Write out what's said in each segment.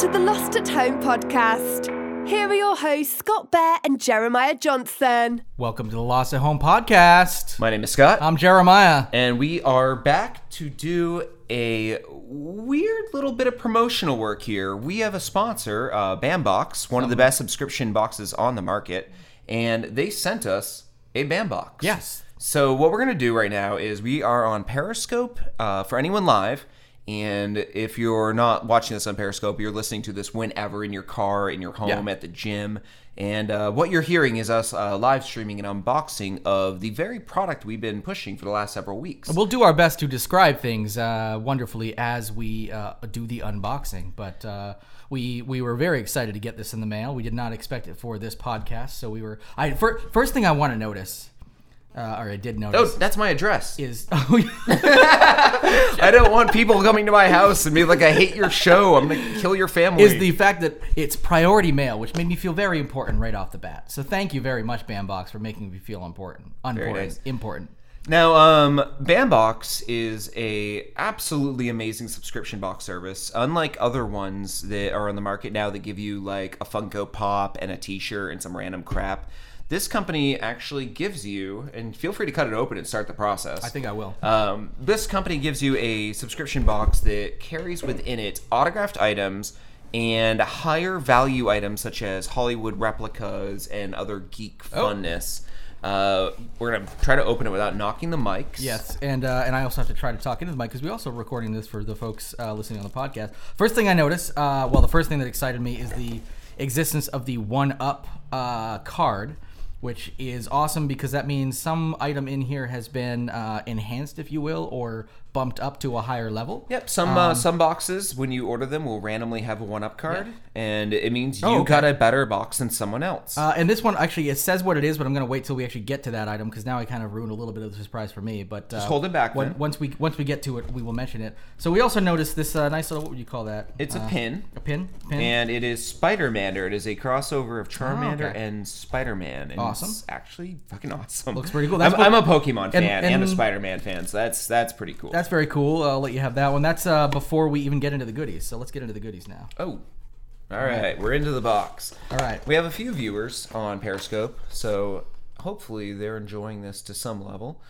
to the Lost at Home podcast. Here are your hosts, Scott Bear and Jeremiah Johnson. Welcome to the Lost at Home podcast. My name is Scott. I'm Jeremiah. And we are back to do a weird little bit of promotional work here. We have a sponsor, BAM Box, one of the best subscription boxes on the market. And they sent us a BAM Box. Yes. So what we're going to do right now is we are on Periscope for anyone live. And if you're not watching this on Periscope, you're listening to this whenever, in your car, in your home, at the gym. And what you're hearing is us live streaming an unboxing of the very product we've been pushing for the last several weeks. We'll do our best to describe things wonderfully as we do the unboxing. But we were very excited to get this in the mail. We did not expect it for this podcast. So we were... first thing I want to notice... or I did notice. Oh, that's my address. I don't want people coming to my house and be like, I hate your show, I'm going to kill your family. Is the fact that it's priority mail, which made me feel very important right off the bat. So thank you very much, BAM Box, for making me feel important. Important. Now, BAM Box is a absolutely amazing subscription box service. Unlike other ones that are on the market now that give you like a Funko Pop and a t-shirt and some random crap, this company actually gives you, and feel free to cut it open and start the process. I think I will. This company gives you a subscription box that carries within it autographed items and higher value items such as Hollywood replicas and other geek funness. We're going to try to open it without knocking the mics. Yes, and I also have to try to talk into the mic because we're also recording this for the folks listening on the podcast. First thing I noticed, the first thing that excited me is the existence of the 1-Up card, which is awesome because that means some item in here has been enhanced, if you will, or bumped up to a higher level. Yep. Some boxes, when you order them, will randomly have a 1-Up card, and it means you got a better box than someone else. And this one, actually, it says what it is, but I'm going to wait till we actually get to that item because now I kind of ruined a little bit of the surprise for me. But just hold it back. Once we get to it, we will mention it. So we also noticed this nice little, what would you call that? It's a pin. A pin. And it is Spider-Mander. It is a crossover of Charmander and Spider-Man. And it's actually fucking awesome. Looks pretty cool. I'm a Pokemon fan and a Spider-Man fan, so that's pretty cool. That's very cool. I'll let you have that one. That's before we even get into the goodies, so let's get into the goodies now. Oh. All right. We're into the box. All right. We have a few viewers on Periscope, so hopefully they're enjoying this to some level.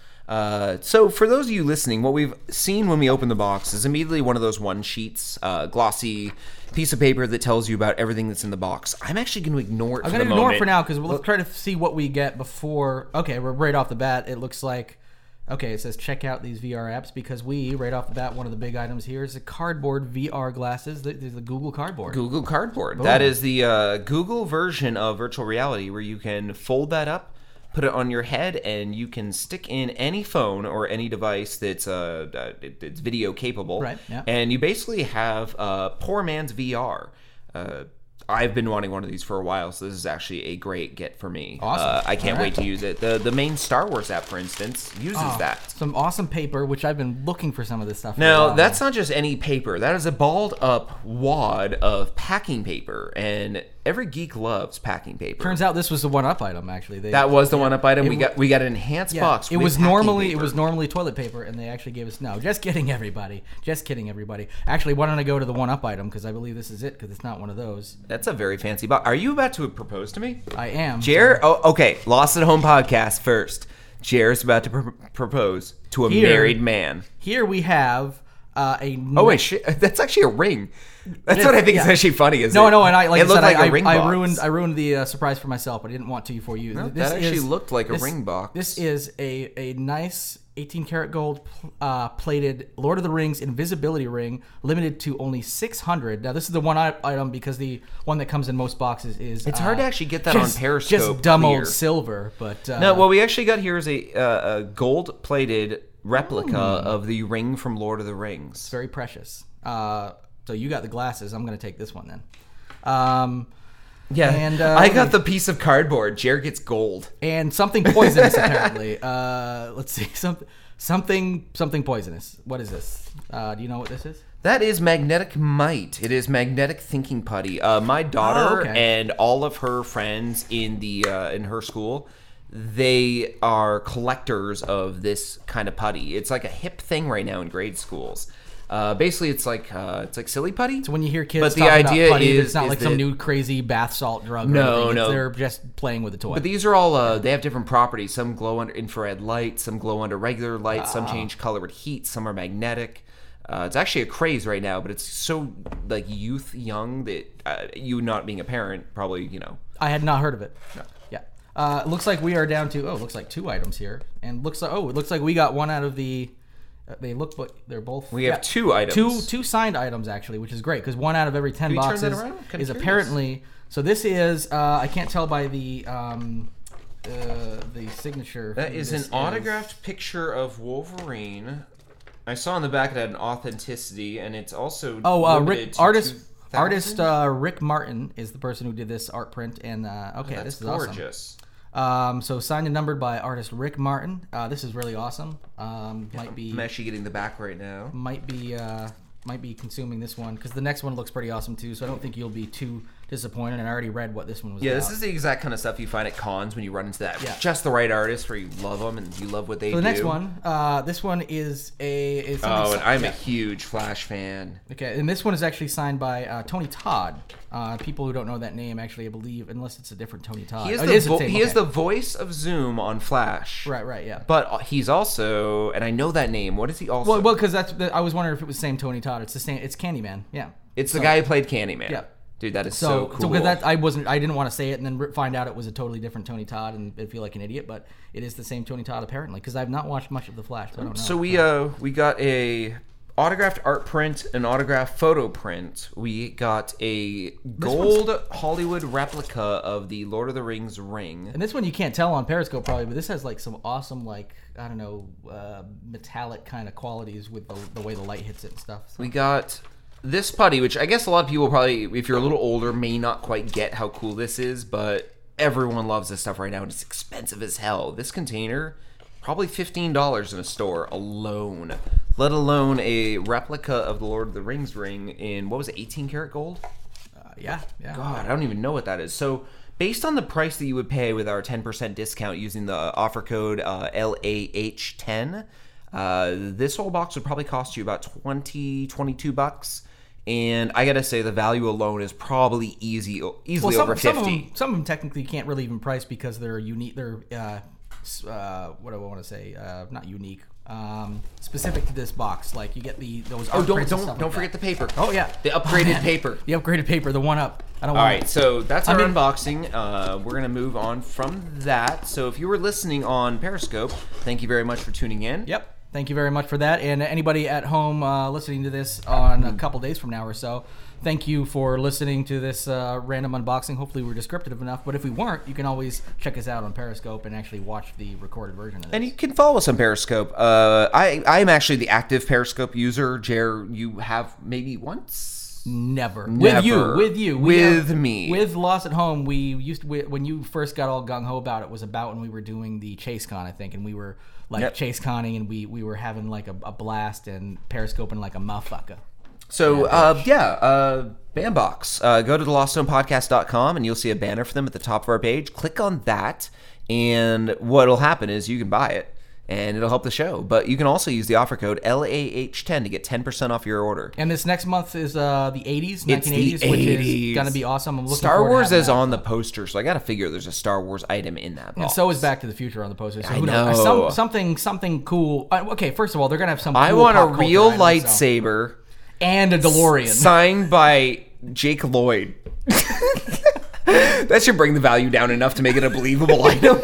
So for those of you listening, what we've seen when we open the box is immediately one of those one-sheets, glossy piece of paper that tells you about everything that's in the box. I'm actually going to ignore it for the moment. I'm going to ignore it for now because we'll try to see what we get before... Okay, we're right off the bat. It looks like... Okay, it says check out these VR apps because we, right off the bat, one of the big items here is the cardboard VR glasses. There's the Google Cardboard. Google Cardboard. Boom. That is the Google version of virtual reality where you can fold that up, put it on your head, and you can stick in any phone or any device that's it's video capable. Right, yeah. And you basically have poor man's VR. I've been wanting one of these for a while, so this is actually a great get for me. Awesome. I can't wait to use it. The main Star Wars app, for instance, uses that. Some awesome paper, which I've been looking for some of this stuff. Now, that's not just any paper. That is a balled-up wad of packing paper, and every geek loves packing paper. Turns out this was the 1-Up item, actually. That was the 1-Up item. We got an enhanced box. It was normally toilet paper, and they actually gave us Just kidding, everybody. Actually, why don't I go to the 1-Up item because I believe this is it because it's not one of those. That's a very fancy box. Are you about to propose to me? I am. Jer? Oh, okay. Lost at Home podcast first. Jer's about to propose to a married man. Here we have. That's actually a ring. That's what I think is actually funny. It looked like a ring box. I ruined the surprise for myself, but I didn't want to for you. No, this actually looked like a ring box. This is a nice 18-karat gold plated Lord of the Rings invisibility ring, limited to only 600. Now, this is the 1-Up item because the one that comes in most boxes is... It's hard to actually get that on Periscope. Just dumb old silver, but... no, what we actually got here is a gold-plated... replica of the ring from Lord of the Rings. It's very precious. So you got the glasses. I'm going to take this one then. And I got the piece of cardboard. Jer gets gold and something poisonous apparently. Let's see something poisonous. What is this? Do you know what this is? That is magnetic mite. It is magnetic thinking putty. My daughter and all of her friends in her school. They are collectors of this kind of putty. It's like a hip thing right now in grade schools. Basically, it's like silly putty. So when you hear kids but the talking idea about putty, is, it's not like some new crazy bath salt drug. No. They're just playing with a toy. But these are all they have different properties. Some glow under infrared light. Some glow under regular light. Some change color with heat. Some are magnetic. It's actually a craze right now, but it's so like young that you not being a parent probably I had not heard of it. No. Yeah. Looks like we are down to looks like two items here, and it looks like we got one out of the. They look, but they're both. We have two items. Two signed items, actually, which is great, because one out of every 10 boxes is apparently. So this is, I can't tell by the signature. That is an autographed picture of Wolverine. I saw on the back it had an authenticity, and it's also limited to artist Rick Martin is the person who did this art print, and this is gorgeous. Awesome. So signed and numbered by artist Rick Martin. This is really awesome. I'm actually getting the back right now. Might be consuming this one, because the next one looks pretty awesome too. So I don't think you'll be too disappointed. And I already read what this one was. Yeah, about. This is the exact kind of stuff you find at cons when you run into that. Yeah. Just the right artist where you love them and you love what they do. So the next one, this one is and I'm a huge Flash fan. Okay, and this one is actually signed by Tony Todd. People who don't know that name, actually, I believe, unless it's a different Tony Todd. He is the voice of Zoom on Flash. Right, yeah. But he's also, and I know that name. What is he also? Well, because I was wondering if it was the same Tony Todd. It's the same. It's Candyman. Yeah. It's the guy who played Candyman. Yeah. Dude, that is so cool. So I didn't want to say it and then find out it was a totally different Tony Todd and feel like an idiot, but it is the same Tony Todd apparently, because I've not watched much of The Flash, so I don't know. So we got a autographed art print, an autographed photo print. We got a gold Hollywood replica of the Lord of the Rings ring. And this one you can't tell on Periscope probably, but this has like some awesome metallic kind of qualities with the way the light hits it and stuff. So. We got... this putty, which I guess a lot of people probably, if you're a little older, may not quite get how cool this is, but everyone loves this stuff right now, and it's expensive as hell. This container, probably $15 in a store alone, let alone a replica of the Lord of the Rings ring in, 18 karat gold? Yeah. God, I don't even know what that is. So, based on the price that you would pay with our 10% discount using the offer code LAH10, this whole box would probably cost you about $22. And I gotta say, the value alone is probably easily over 50. Some of them technically you can't really even price, because they're unique. They're what do I want to say? Not unique. Specific to this box. Like you get those. Oh, don't forget the paper. Oh yeah, the upgraded paper. The upgraded paper. The one up. All right, so that's our unboxing. We're going to move on from that. So if you were listening on Periscope, thank you very much for tuning in. Yep. Thank you very much for that. And anybody at home listening to this on a couple days from now or so, thank you for listening to this random unboxing. Hopefully we were descriptive enough. But if we weren't, you can always check us out on Periscope and actually watch the recorded version of this. And you can follow us on Periscope. I am actually the active Periscope user. Jer, you have maybe once? Never. With you. With me. With Lost at Home, when you first got all gung-ho about it, was about when we were doing the ChaseCon, I think, and we were Chase Conning, and we were having a blast and Periscoping like a motherfucker. So, BAM Box. Go to thelostzonepodcast.com, and you'll see a banner for them at the top of our page. Click on that, and what'll happen is you can buy it. And it'll help the show. But you can also use the offer code LAH10 to get 10% off your order. And this next month is the 1980s, which is going to be awesome. I'm looking Star Wars is on the poster, so I got to figure there's a Star Wars item in that box. And so is Back to the Future on the poster. So I know. Something cool. Okay, first of all, they're going to have some cool. I want a real lightsaber. And a DeLorean. Signed by Jake Lloyd. That should bring the value down enough to make it a believable item.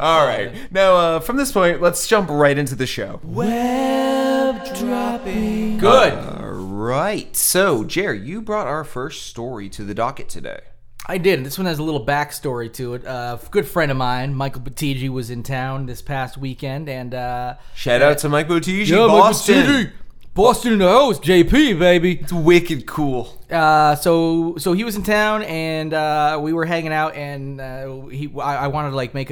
All right. Now, from this point, let's jump right into the show. Web dropping. Good. All right. So, Jer, you brought our first story to the docket today. I did. This one has a little backstory to it. A good friend of mine, Michael Bautigi, was in town this past weekend. And shout out to Mike Bautigi, Boston. Boston in the house, JP, baby. It's wicked cool. So he was in town, and we were hanging out, and I wanted to make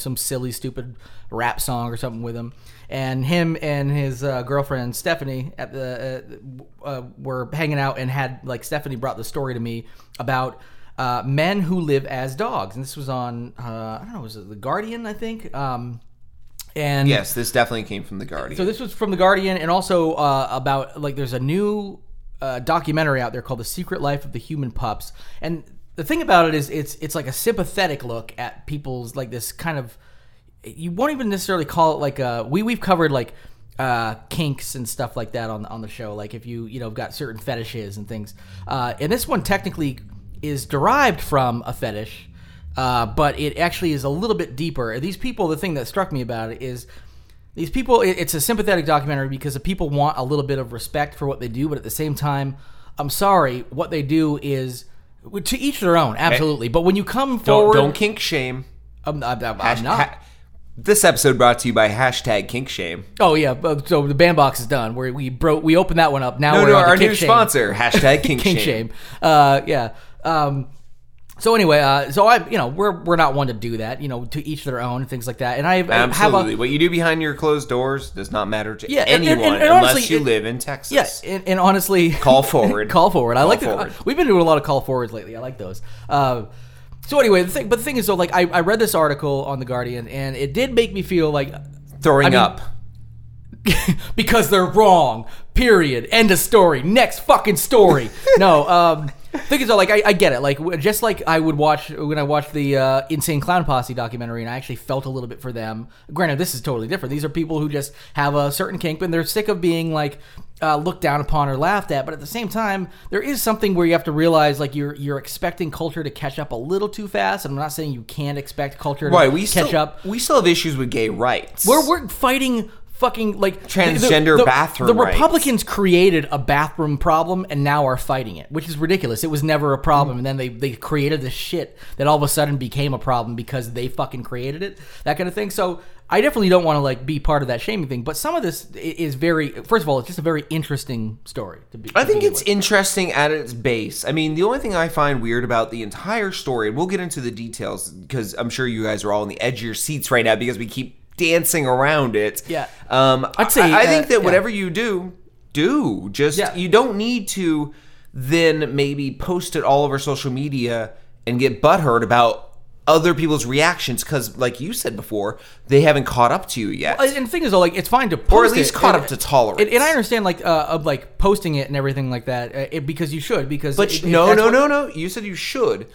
some silly, stupid rap song or something with him. And him and his girlfriend Stephanie at the were hanging out, and had Stephanie brought the story to me about men who live as dogs, and this was on I don't know, was it The Guardian, I think. And yes, this definitely came from The Guardian. So this was from The Guardian, and also about, like, there's a new documentary out there called The Secret Life of the Human Pups. And the thing about it is it's like a sympathetic look at people's, like, this kind of, you won't even necessarily call it like a, we've covered like kinks and stuff like that on the show. Like if you got certain fetishes and things. And this one technically is derived from a fetish. But it actually is a little bit deeper. These people, the thing that struck me about it is these people, it's a sympathetic documentary because the people want a little bit of respect for what they do. But at the same time, I'm sorry, what they do is to each their own. Absolutely. Hey, but when you come forward. Don't kink shame. I'm not. This episode brought to you by #KinkShame. Oh, yeah. So the BAM Box is done. We opened that one up. Now we're on our new sponsor, #KinkShame. Yeah. So anyway, we're not one to do that, to each their own and things like that. And I absolutely what you do behind your closed doors does not matter to anyone and unless honestly, you live in Texas. Yes, yeah, and honestly, call forward. Call forward. We've been doing a lot of call forwards lately. I like those. So anyway, the thing is though, like I read this article on The Guardian and it did make me feel like throwing up. Because they're wrong. Period. End of story. Next fucking story. No, thing is, though, like I get it. Like just like I would watch when I watched the Insane Clown Posse documentary, and I actually felt a little bit for them. Granted, this is totally different. These are people who just have a certain kink, and they're sick of being like looked down upon or laughed at. But at the same time, there is something where you have to realize like you're expecting culture to catch up a little too fast. And I'm not saying you can't expect culture to catch up. We still have issues with gay rights. We're fighting. Fucking like transgender the bathroom. The Republicans created a bathroom problem and now are fighting it, which is ridiculous. It was never a problem, and then they created this shit that all of a sudden became a problem because they fucking created it. That kind of thing. So I definitely don't want to like be part of that shaming thing. But some of this is very. First of all, it's just a very interesting story. I think it's interesting at its base. I mean, the only thing I find weird about the entire story, and we'll get into the details because I'm sure you guys are all on the edge of your seats right now because we keep dancing around it. Yeah. I'd say, I think that whatever you do. Just you don't need to then maybe post it all over social media and get butthurt about other people's reactions because, like you said before, they haven't caught up to you yet. Well, and the thing is, though, like it's fine to post it. Or at least caught up to tolerance. And I understand, like, of like posting it and everything like that because you should. Because but no. You said you should.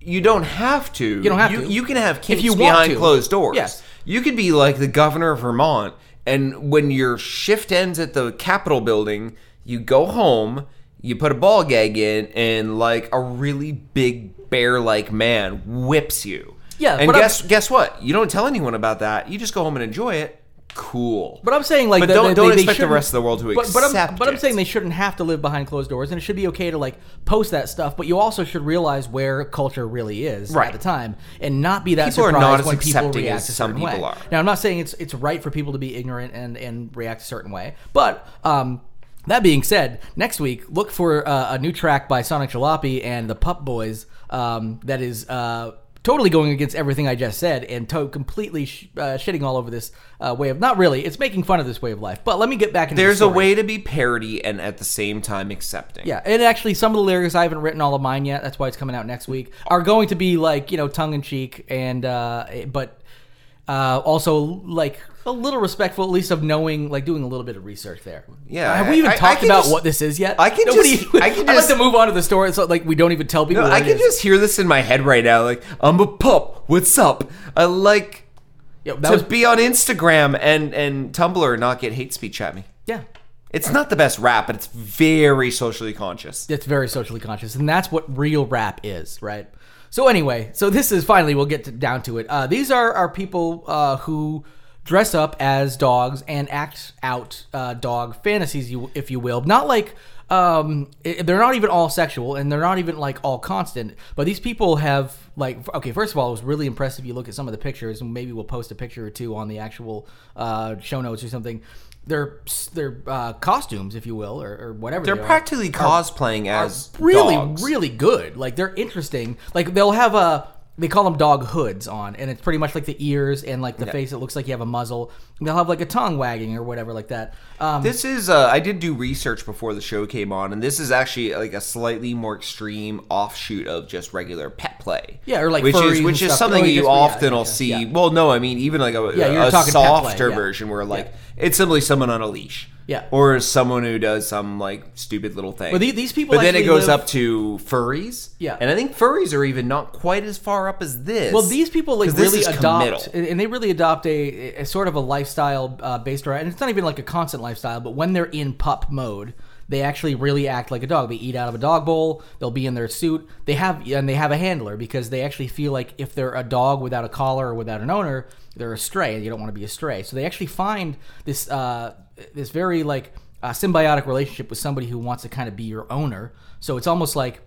You don't have to. You don't have to. You can have kinks behind closed doors. Yes. You could be like the governor of Vermont, and when your shift ends at the Capitol building, you go home, you put a ball gag in, and like a really big bear-like man whips you. Yeah. And guess what? You don't tell anyone about that. You just go home and enjoy it. Cool. But I'm saying like don't expect the rest of the world to accept it. But I'm saying they shouldn't have to live behind closed doors, and it should be okay to like post that stuff. But you also should realize where culture really is at the time, and not be that people surprised are not as when people react as to some people way. Are. Now I'm not saying it's right for people to be ignorant and react a certain way, but that being said, next week look for a new track by Sonic Jalopy and the Pup Boys that is. Totally going against everything I just said and completely shitting all over this way of... Not really. It's making fun of this way of life. But let me get back into the story. There's a way to be parody and at the same time accepting. Yeah. And actually, some of the lyrics, I haven't written all of mine yet. That's why it's coming out next week. Are going to be like, tongue-in-cheek and... But also like a little respectful, at least of knowing, like doing a little bit of research there. Yeah. Have we even talked about what this is yet? I'd like to move on to the story. So like we don't even tell people. No, I can just hear this in my head right now. Like I'm a pup. What's up? I like to be on Instagram and Tumblr and not get hate speech at me. Yeah. It's not the best rap, but it's very socially conscious. It's very socially conscious, and that's what real rap is, right? So anyway, this is finally, we'll get down to it. These are people who dress up as dogs and act out dog fantasies, if you will. Not like, they're not even all sexual and they're not even like all constant. But these people have like, okay, first of all, it was really impressive. You look at some of the pictures and maybe we'll post a picture or two on the actual show notes or something. Their costumes, if you will, or whatever they are. They're practically cosplaying as dogs. Really, really good. Like, they're interesting. Like, they'll have They call them dog hoods on, and it's pretty much like the ears and like the face. It looks like you have a muzzle. And they'll have like a tongue wagging or whatever like that. This is I did do research before the show came on, and this is actually like a slightly more extreme offshoot of just regular pet play. Yeah, or like which is something that you often will see. Yeah. Well, no, I mean even like a softer version where like it's simply someone on a leash. Yeah. Or someone who does some, like, stupid little thing. Well, these people then it goes up to furries. Yeah. And I think furries are even not quite as far up as this. Well, these people, like, really adopt... And they really adopt a sort of a lifestyle based around... And it's not even, like, a constant lifestyle, but when they're in pup mode... They actually really act like a dog. They eat out of a dog bowl. They'll be in their suit. They have a handler because they actually feel like if they're a dog without a collar or without an owner, they're a stray. You don't want to be a stray. So they actually find this this very like symbiotic relationship with somebody who wants to kind of be your owner. So it's almost like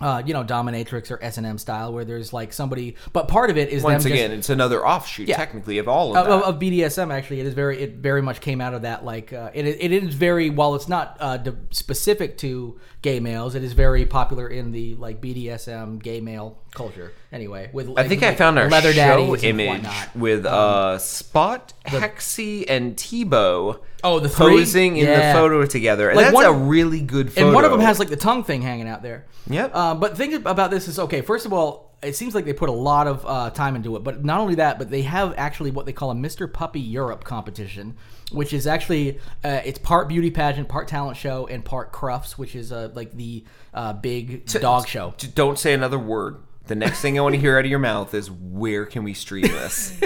dominatrix or S&M style, where there's like somebody, but part of it is it's another offshoot technically of all of that. Of BDSM, actually, it very much came out of that. Like it is very, while it's not specific to gay males, it is very popular in the like BDSM gay male culture. Anyway, I found our leather show image with Spot, Hexie, and Tebow. Oh, the three? Posing in the photo together. And like that's a really good photo. And one of them has, like, the tongue thing hanging out there. Yep. But think about this is, okay, first of all, it seems like they put a lot of time into it. But not only that, but they have actually what they call a Mr. Puppy Europe competition, which is actually, it's part beauty pageant, part talent show, and part Crufts, which is, big dog show. Don't say another word. The next thing I want to hear out of your mouth is, where can we stream this?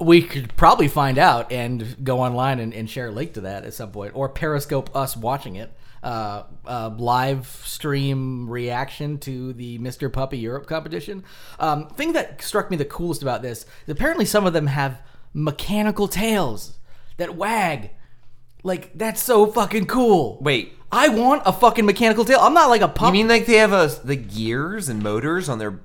We could probably find out and go online and share a link to that at some point, or Periscope us watching it. Live stream reaction to the Mr. Puppy Europe competition. Thing that struck me the coolest about this is apparently some of them have mechanical tails that wag. Like, that's so fucking cool. Wait. I want a fucking mechanical tail. I'm not like a puppy. You mean like they have the gears and motors on their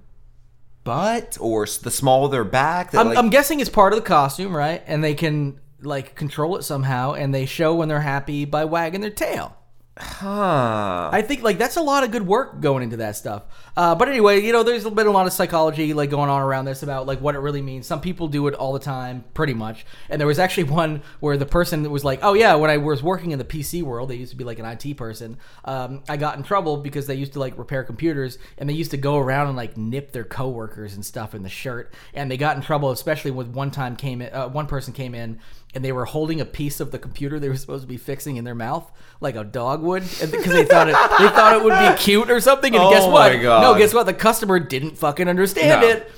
butt or the small of their back? That I'm guessing it's part of the costume, right? And they can like control it somehow, and they show when they're happy by wagging their tail. Huh. I think like that's a lot of good work going into that stuff. But anyway, there's been a lot of psychology like going on around this about like what it really means. Some people do it all the time, pretty much. And there was actually one where the person was like, "Oh yeah, when I was working in the PC world, they used to be like an IT person. I got in trouble because they used to like repair computers, and they used to go around and like nip their coworkers and stuff in the shirt. And they got in trouble, especially when one person came in." And they were holding a piece of the computer they were supposed to be fixing in their mouth, like a dog would, because they thought it would be cute or something. And guess what? No, guess what? The customer didn't fucking understand it.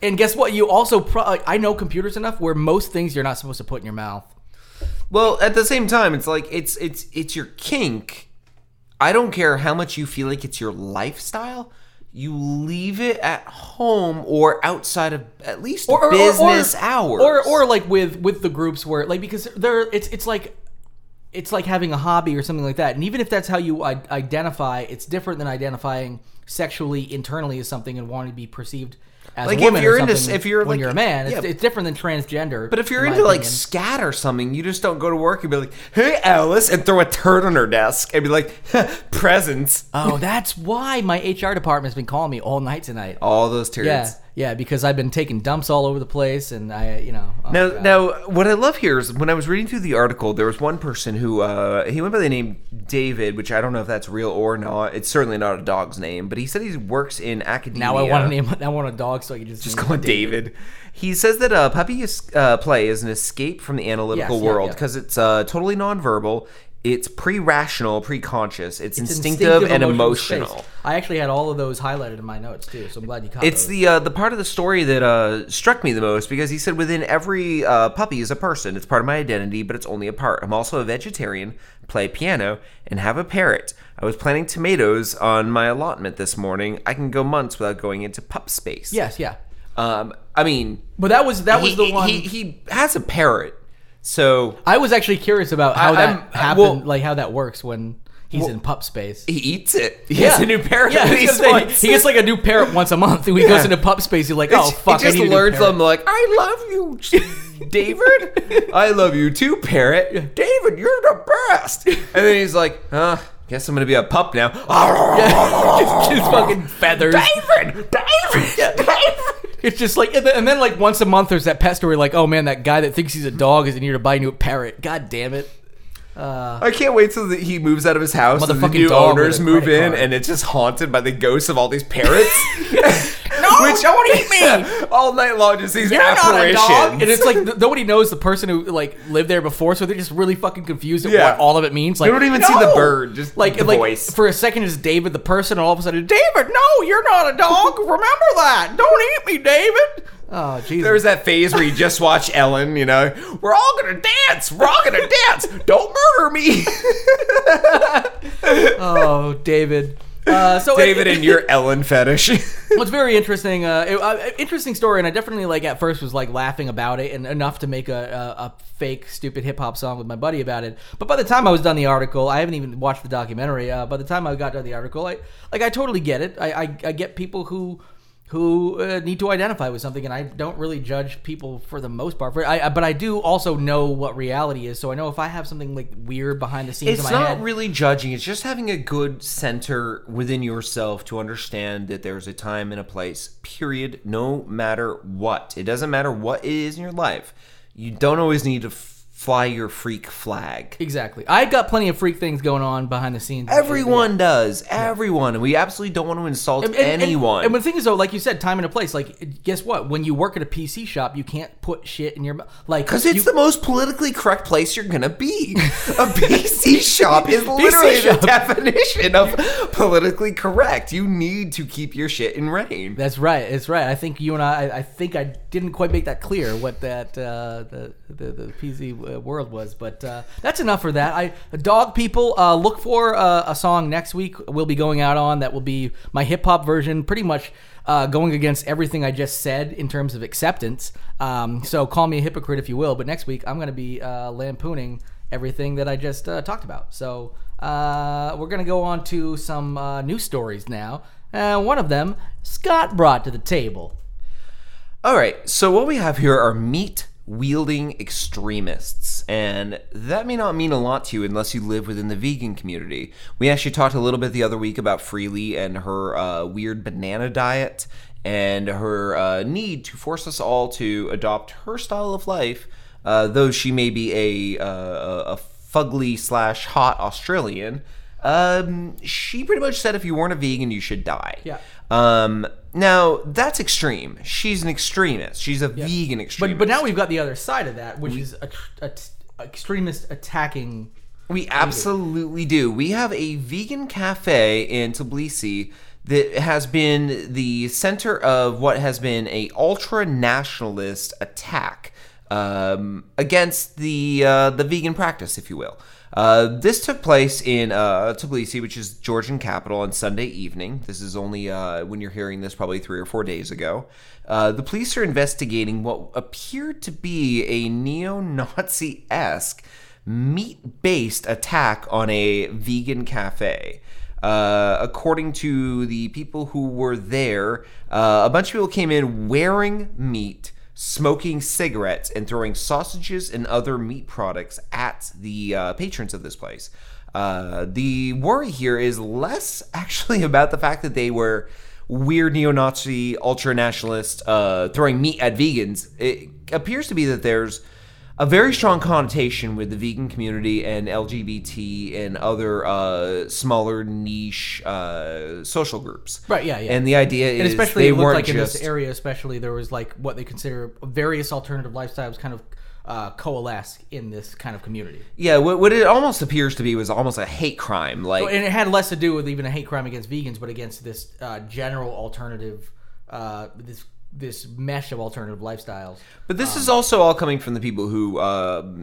And guess what? You also I know computers enough where most things you're not supposed to put in your mouth. Well, at the same time, it's like it's your kink. I don't care how much you feel like it's your lifestyle. You leave it at home or outside of at least business hours, or like with the groups where like because there it's like having a hobby or something like that. And even if that's how you identify, it's different than identifying sexually internally as something and wanting to be perceived as like a woman. If you're a man, it's different than transgender. But if you're into like scat or something, you just don't go to work and be like, "Hey, Alice," and throw a turd on her desk and be like, "Presents." Oh, that's why my HR department's been calling me all night tonight. All those turds. Yeah, because I've been taking dumps all over the place, and I. Now, what I love here is when I was reading through the article, there was one person who he went by the name David, which I don't know if that's real or not. It's certainly not a dog's name, but he said he works in academia. Now I want to name. I want a dog, so I can just call him David. He says that puppy play is an escape from the analytical world because it's totally nonverbal. It's pre-rational, pre-conscious. It's instinctive and emotional. I actually had all of those highlighted in my notes, too, so I'm glad you caught those. It's the part of the story that struck me the most because he said within every puppy is a person. It's part of my identity, but it's only a part. I'm also a vegetarian, play piano, and have a parrot. I was planting tomatoes on my allotment this morning. I can go months without going into pup space. Yes, yeah. But that was the one. He has a parrot. So I was actually curious about how that happened, like how that works when he's in pup space. He eats it. He has a new parrot. Yeah, he gets like a new parrot once a month. And when he goes into pup space, he's like, "Oh fuck!" He just learns them like, "I love you, David. I love you too, parrot. David, you're the best." And then he's like, Guess I'm going to be a pup now. Just fucking feathers. David! It's just like, and then like once a month there's that pet story like, oh man, that guy that thinks he's a dog is in here to buy a new parrot. God damn it. I can't wait till he moves out of his house and the new owners move in and it's just haunted by the ghosts of all these parrots. Don't eat me! All night long, just these apparitions. Not a dog. And it's like, nobody knows the person who like lived there before, so they're just really fucking confused at what all of it means. Like, they don't even see the bird, just like the voice. For a second, it's David the person, and all of a sudden, David, no, you're not a dog. Remember that. Don't eat me, David. Oh, Jesus. There was that phase where you just watch Ellen, you know. We're all going to dance. We're all going to dance. Don't murder me. Oh, David. So David, and your Ellen fetish. It's very interesting. Interesting story, and I definitely like at first was like laughing about it, and enough to make a fake stupid hip hop song with my buddy about it. But by the time I was done the article, I haven't even watched the documentary. By the time I got done the article, I totally get it. I get people who need to identify with something, and I don't really judge people for the most part. But I do also know what reality is, so I know if I have something like weird behind the scenes in my head. It's not really judging. It's just having a good center within yourself to understand that there's a time and a place, period, no matter what. It doesn't matter what it is in your life. You don't always need to fly your freak flag. Exactly. I got plenty of freak things going on behind the scenes. Everyone does. Everyone. And we absolutely don't want to insult anyone. And the thing is, though, like you said, time and a place. Like, guess what? When you work at a PC shop, you can't put shit in your mouth. Like, because it's the most politically correct place you're going to be. A PC shop is literally the definition of politically correct. You need to keep your shit in rein. That's right. It's right. I think you and I think I didn't quite make that clear what that the PC world was, but that's enough for that. Dog people, look for a song next week we'll be going out on that will be my hip-hop version, pretty much going against everything I just said in terms of acceptance, so call me a hypocrite if you will, but next week I'm going to be lampooning everything that I just talked about, so we're going to go on to some news stories now. One of them Scott brought to the table. Alright, so what we have here are meat wielding extremists, and that may not mean a lot to you unless you live within the vegan community. We actually talked a little bit the other week about Freely and her weird banana diet and her need to force us all to adopt her style of life, though she may be a fugly / hot Australian. She pretty much said if you weren't a vegan, you should die. Yeah. Now, that's extreme. She's an extremist. She's a vegan extremist. But now we've got the other side of that, which is an extremist attacking... We absolutely do. We have a vegan cafe in Tbilisi that has been the center of what has been a ultra-nationalist attack against the vegan practice, if you will. This took place in Tbilisi, which is Georgian capital, on Sunday evening. This is only, when you're hearing this, probably 3 or 4 days ago. The police are investigating what appeared to be a neo-Nazi-esque meat-based attack on a vegan cafe. According to the people who were there, a bunch of people came in wearing meat, smoking cigarettes, and throwing sausages and other meat products at the patrons of this place. The worry here is less actually about the fact that they were weird neo-Nazi, ultra-nationalists throwing meat at vegans. It appears to be that there's a very strong connotation with the vegan community and LGBT and other smaller niche social groups. Right, yeah, yeah. And the idea is especially they weren't like just... in this area especially, there was like what they consider various alternative lifestyles kind of coalesce in this kind of community. Yeah, what it almost appears to be was almost a hate crime. And it had less to do with even a hate crime against vegans, but against this general alternative, this mesh of alternative lifestyles. But this is also all coming from the people who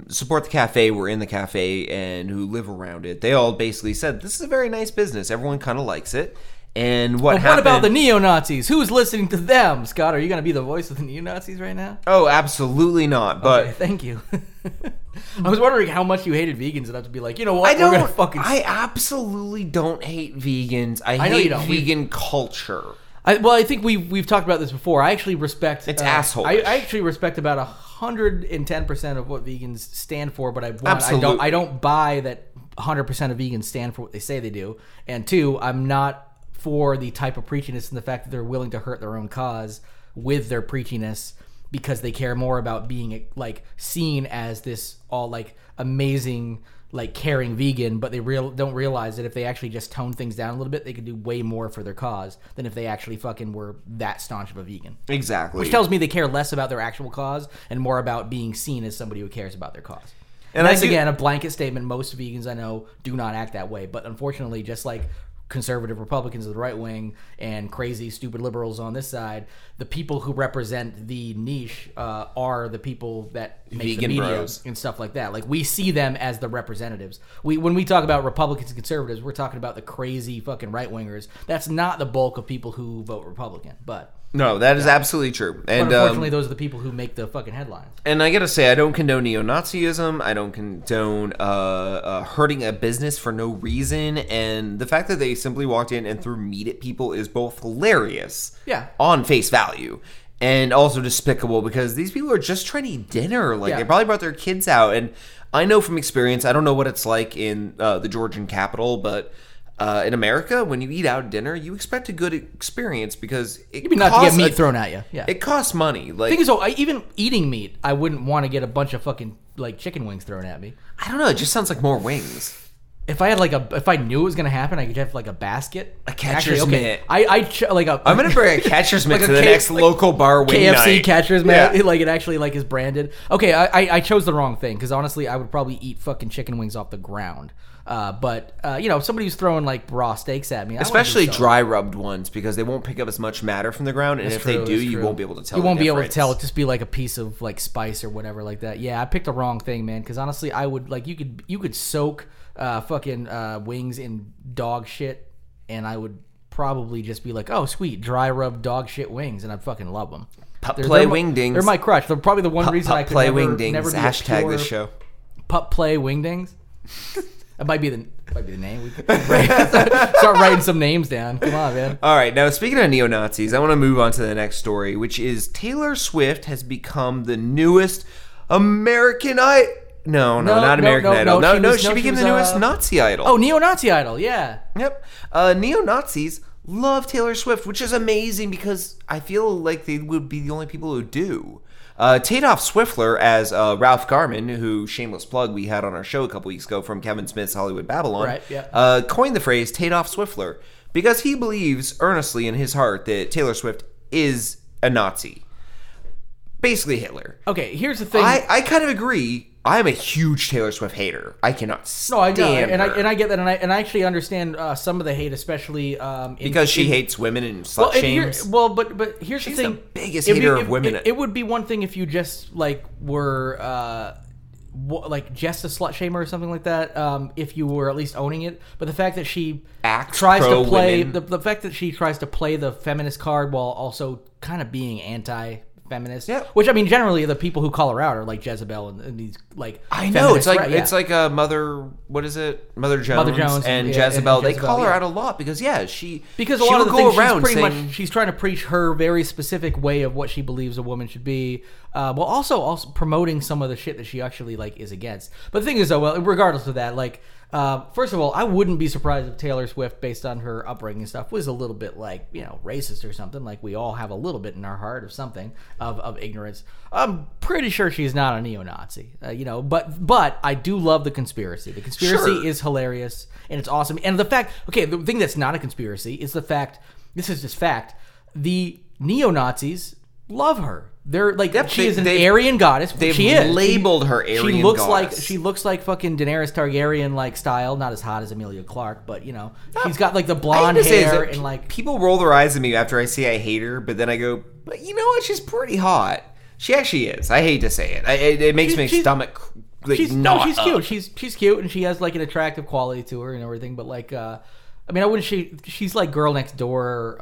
support the cafe, were in the cafe, and who live around it. They all basically said, this is a very nice business. Everyone kind of likes it. And what happened... What about the neo-Nazis? Who's listening to them? Scott, are you going to be the voice of the neo-Nazis right now? Oh, absolutely not, but... Okay, thank you. I was wondering how much you hated vegans enough to be like, you know what, we're going to fucking... I absolutely don't hate vegans. I hate vegan culture. I think we've talked about this before. I actually respect... It's asshole. I actually respect about 110% of what vegans stand for, but I don't buy that 100% of vegans stand for what they say they do. And two, I'm not for the type of preachiness and the fact that they're willing to hurt their own cause with their preachiness because they care more about being like seen as this all like amazing, like caring vegan, but they don't realize that if they actually just tone things down a little bit, they could do way more for their cause than if they actually fucking were that staunch of a vegan. Exactly. Which tells me they care less about their actual cause and more about being seen as somebody who cares about their cause. And that's, again, a blanket statement. Most vegans I know do not act that way, but unfortunately, just like conservative Republicans of the right wing and crazy, stupid liberals on this side, the people who represent the niche are the people that make vegan the media bros and stuff like that. Like, we see them as the representatives. When we talk about Republicans and conservatives, we're talking about the crazy fucking right wingers. That's not the bulk of people who vote Republican, but... No, that is absolutely true. And but unfortunately, those are the people who make the fucking headlines. And I gotta say, I don't condone neo-Nazism. I don't condone hurting a business for no reason. And the fact that they simply walked in and threw meat at people is both hilarious, on face value, and also despicable because these people are just trying to eat dinner. Like, they probably brought their kids out. And I know from experience, I don't know what it's like in the Georgian capital, but... in America, when you eat out dinner, you expect a good experience because it costs, not to get meat thrown at you. Yeah, it costs money. Like, the thing is, even eating meat, I wouldn't want to get a bunch of fucking like chicken wings thrown at me. I don't know. It just sounds like more wings. If I had if I knew it was gonna happen, I could have like a basket, a catcher's mitt. I'm gonna bring a catcher's mitt to the next local bar wing KFC night. KFC catcher's mitt, like it actually like is branded. Okay, I chose the wrong thing because honestly, I would probably eat fucking chicken wings off the ground. But you know, somebody's throwing like raw steaks at me, especially dry rubbed ones because they won't pick up as much matter from the ground, and if they do, you won't be able to tell. You won't be able to tell. It just be like a piece of like spice or whatever like that. Yeah, I picked the wrong thing, man. Because honestly, I would like you could soak fucking wings in dog shit, and I would probably just be like, oh sweet, dry rubbed dog shit wings, and I'd fucking love them. Pup play wingdings. They're my crutch. They're probably the one reason I could never be #hashtag this show. Pup play wingdings. That might be the name. We could start writing some names down. Come on, man. All right. Now, speaking of neo-Nazis, I want to move on to the next story, which is Taylor Swift has become the newest American Idol. No, not American Idol. She became the newest Nazi idol. Oh, neo-Nazi idol. Yeah. Yep. Neo-Nazis love Taylor Swift, which is amazing because I feel like they would be the only people who do. Tatoff Swiftler as Ralph Garman, who, shameless plug, we had on our show a couple weeks ago from Kevin Smith's Hollywood Babylon, coined the phrase Tatoff Swiftler because he believes earnestly in his heart that Taylor Swift is a Nazi. Basically Hitler. Okay, here's the thing. I kind of agree. I'm a huge Taylor Swift hater. I cannot stand her. I get that, and I actually understand some of the hate, especially because she hates women and slut shames. But here's the thing: she's the biggest hater of women. It would be one thing if you just like were like just a slut shamer or something like that. If you were at least owning it, but the fact that she tries to play the fact that she tries to play the feminist card while also kind of being anti-feminist, which I mean, generally the people who call her out are like Jezebel and these like. I know it's like a mother. What is it? Mother Jones and Jezebel. And they call her out a lot because a lot of the things she's she's trying to preach her very specific way of what she believes a woman should be, while also promoting some of the shit that she actually like is against. But the thing is, though, well, regardless of that, like. First of all, I wouldn't be surprised if Taylor Swift, based on her upbringing and stuff, was a little bit like, you know, racist or something. Like we all have a little bit in our heart of something of ignorance. I'm pretty sure she's not a neo-Nazi, you know. But I do love the conspiracy. The conspiracy is hilarious and it's awesome. And the fact, the thing that's not a conspiracy is the fact. This is just fact. The neo-Nazis love her. They're like she is an Aryan goddess. They've labeled her Aryan goddess. She looks like fucking Daenerys Targaryen like style, not as hot as Emilia Clarke, but you know, she's got like the blonde hair and like people roll their eyes at me after I say I hate her, but then I go, but you know what? She's pretty hot. She actually is. I hate to say it. It makes my stomach like she's cute. She's cute and she has like an attractive quality to her and everything, but like I mean, I wouldn't she's like girl next door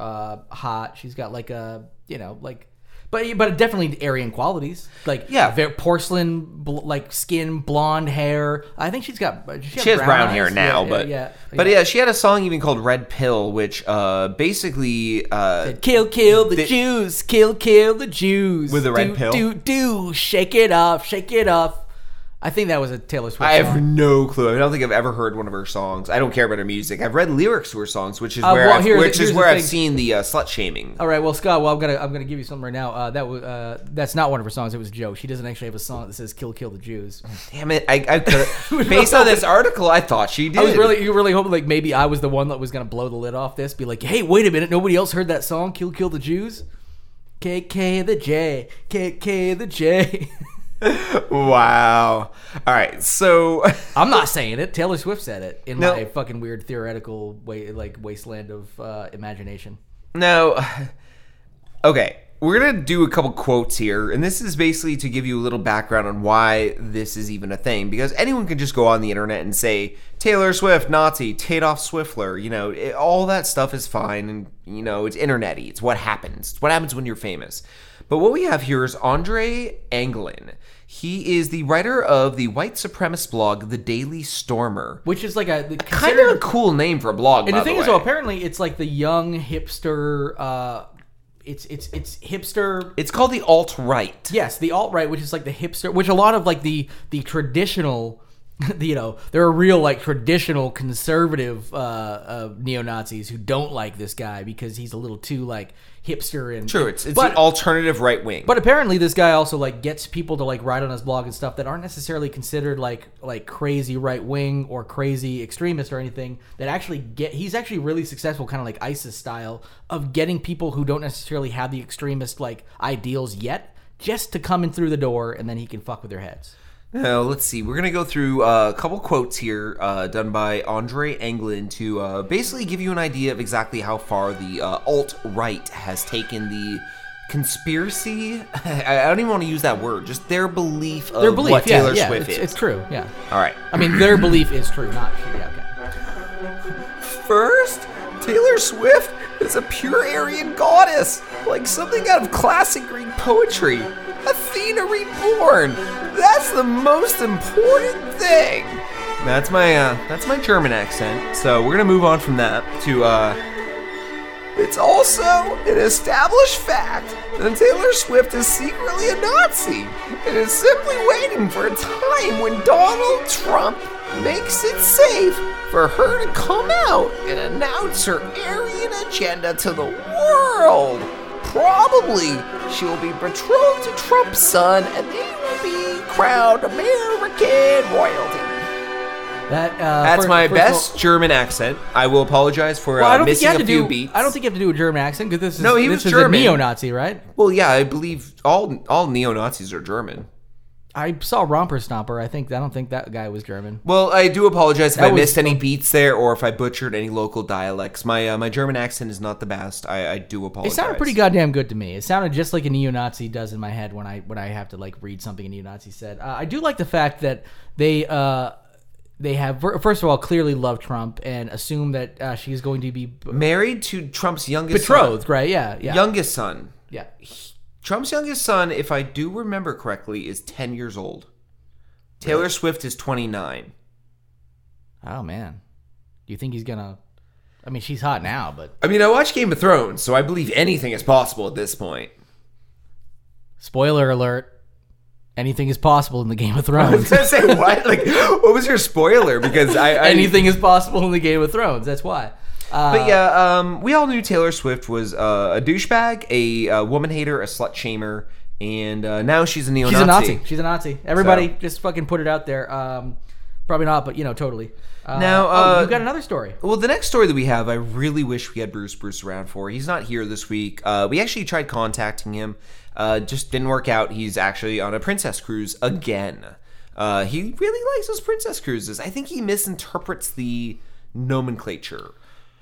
hot. She's got like a, you know, like But definitely Aryan qualities, like porcelain, like skin, blonde hair. I think she has brown hair now, but she had a song even called "Red Pill," which basically said, kill the Jews with the red pill, shake it off, I think that was a Taylor Swift song. I have no clue. I don't think I've ever heard one of her songs. I don't care about her music. I've read lyrics to her songs, which is where I've seen the slut shaming. All right, well, Scott, well, I'm gonna give you something right now. That's not one of her songs. It was a joke. She doesn't actually have a song that says "Kill, Kill the Jews." Damn it! Based on this article, I thought she did. You were really hoping like maybe I was the one that was gonna blow the lid off this. Be like, hey, wait a minute, nobody else heard that song, "Kill, Kill the Jews." KK the J, KK the J. Wow. All right, so I'm not saying it. Taylor Swift said it in my fucking weird theoretical way, like wasteland of imagination. No. Okay, we're gonna do a couple quotes here, and this is basically to give you a little background on why this is even a thing. Because anyone can just go on the internet and say Taylor Swift, Nazi, Tatoff Swiftler, you know, all that stuff is fine, and you know it's internety. It's what happens. It's what happens when you're famous. But what we have here is Andre Anglin. He is the writer of the white supremacist blog, The Daily Stormer. Which is like a kind of a cool name for a blog, by the way. And the thing is, well, apparently it's like the young hipster, it's hipster. It's called the alt-right. Yes, the alt-right, which is like the hipster, which a lot of like the traditional, you know, there are real like traditional conservative neo-Nazis who don't like this guy because he's a little too like hipster and true. It's an alternative right wing. But apparently this guy also like gets people to like write on his blog and stuff that aren't necessarily considered like crazy right wing or crazy extremist or anything. That actually he's actually really successful, kind of like ISIS style, of getting people who don't necessarily have the extremist like ideals yet just to come in through the door, and then he can fuck with their heads. Now, let's see. We're going to go through a couple quotes here done by Andre Anglin to basically give you an idea of exactly how far the alt-right has taken the conspiracy. I don't even want to use that word. Just their belief of what Taylor Swift is. It's true, yeah. All right. I mean, their belief is true, not true. Yeah, okay. First, Taylor Swift is a pure Aryan goddess, like something out of classic Greek poetry. Athena reborn. That's the most important thing. That's my German accent. So we're gonna move on from that to it's also an established fact that Taylor Swift is secretly a Nazi and is simply waiting for a time when Donald Trump makes it safe for her to come out and announce her Aryan agenda to the world. Probably she will be betrothed to Trump's son, and they will be crowned American royalty. That's my best German accent. I will apologize for missing a few beats. I don't think you have to do a German accent because this is a neo-Nazi, right? Well, yeah, I believe all neo-Nazis are German. I saw Romper Stomper. I don't think that guy was German. Well, I do apologize if I missed any beats there or if I butchered any local dialects. My German accent is not the best. I do apologize. It sounded pretty goddamn good to me. It sounded just like a neo-Nazi does in my head when I have to like read something a neo-Nazi said. I do like the fact that they have, first of all, clearly love Trump and assume that she's going to be married to Trump's youngest betrothed, son. Right? Yeah. Youngest son. Yeah. Trump's youngest son, if I do remember correctly, is 10 years old. Taylor Swift is 29. Oh, man. Do you think he's going to... I mean, she's hot now, but... I mean, I watch Game of Thrones, so I believe anything is possible at this point. Spoiler alert. Anything is possible in the Game of Thrones. I was going to say, what? Like, what was your spoiler? Because anything is possible in the Game of Thrones. That's why. But yeah, we all knew Taylor Swift was a douchebag, a woman hater, a slut shamer, and now she's a neo-Nazi. She's a Nazi. Everybody, just fucking put it out there. Probably not, but you know, totally. Now we've got another story. Well, the next story that we have, I really wish we had Bruce around for. He's not here this week. We actually tried contacting him, just didn't work out. He's actually on a princess cruise again. He really likes those princess cruises. I think he misinterprets the nomenclature.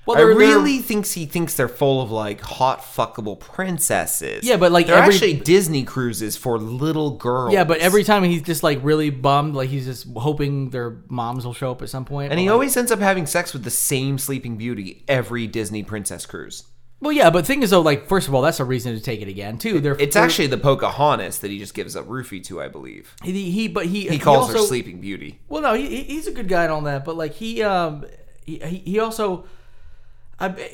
Well, he thinks they're full of like hot fuckable princesses. Yeah, but like they're actually Disney cruises for little girls. Yeah, but every time he's just like really bummed, like he's just hoping their moms will show up at some point. And he always ends up having sex with the same Sleeping Beauty every Disney princess cruise. Well, yeah, but the thing is though, like first of all, that's a reason to take it again too. It's actually the Pocahontas that he just gives up roofie to, I believe. He calls her Sleeping Beauty. Well, no, he's a good guy and all that, but like he also.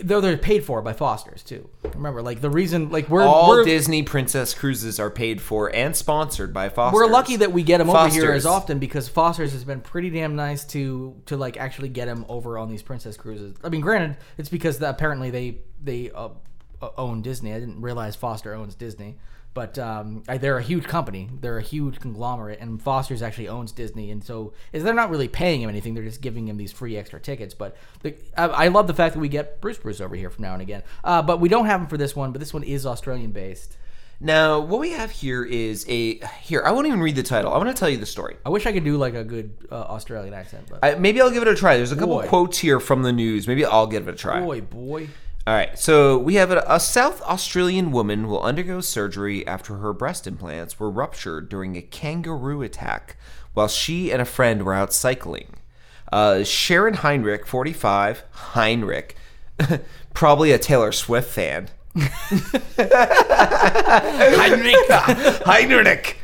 Though they're paid for by Foster's too. Remember, like the reason, like we're Disney princess cruises are paid for and sponsored by Foster's. We're lucky that we get them over here as often because Foster's has been pretty damn nice to like actually get them over on these princess cruises. I mean, granted, it's because apparently they own Disney. I didn't realize Foster owns Disney, but they're a huge company. They're a huge conglomerate, and Foster's actually owns Disney. And so they're not really paying him anything. They're just giving him these free extra tickets. But I love the fact that we get Bruce over here from now and again. But we don't have him for this one, but this one is Australian-based. Now, what we have here is I won't even read the title. I want to tell you the story. I wish I could do like a good Australian accent. But maybe I'll give it a try. There's a couple quotes here from the news. Maybe I'll give it a try. Boy. All right, so we have a South Australian woman will undergo surgery after her breast implants were ruptured during a kangaroo attack while she and a friend were out cycling. Sharon Heinrich, 45, probably a Taylor Swift fan. Heinrich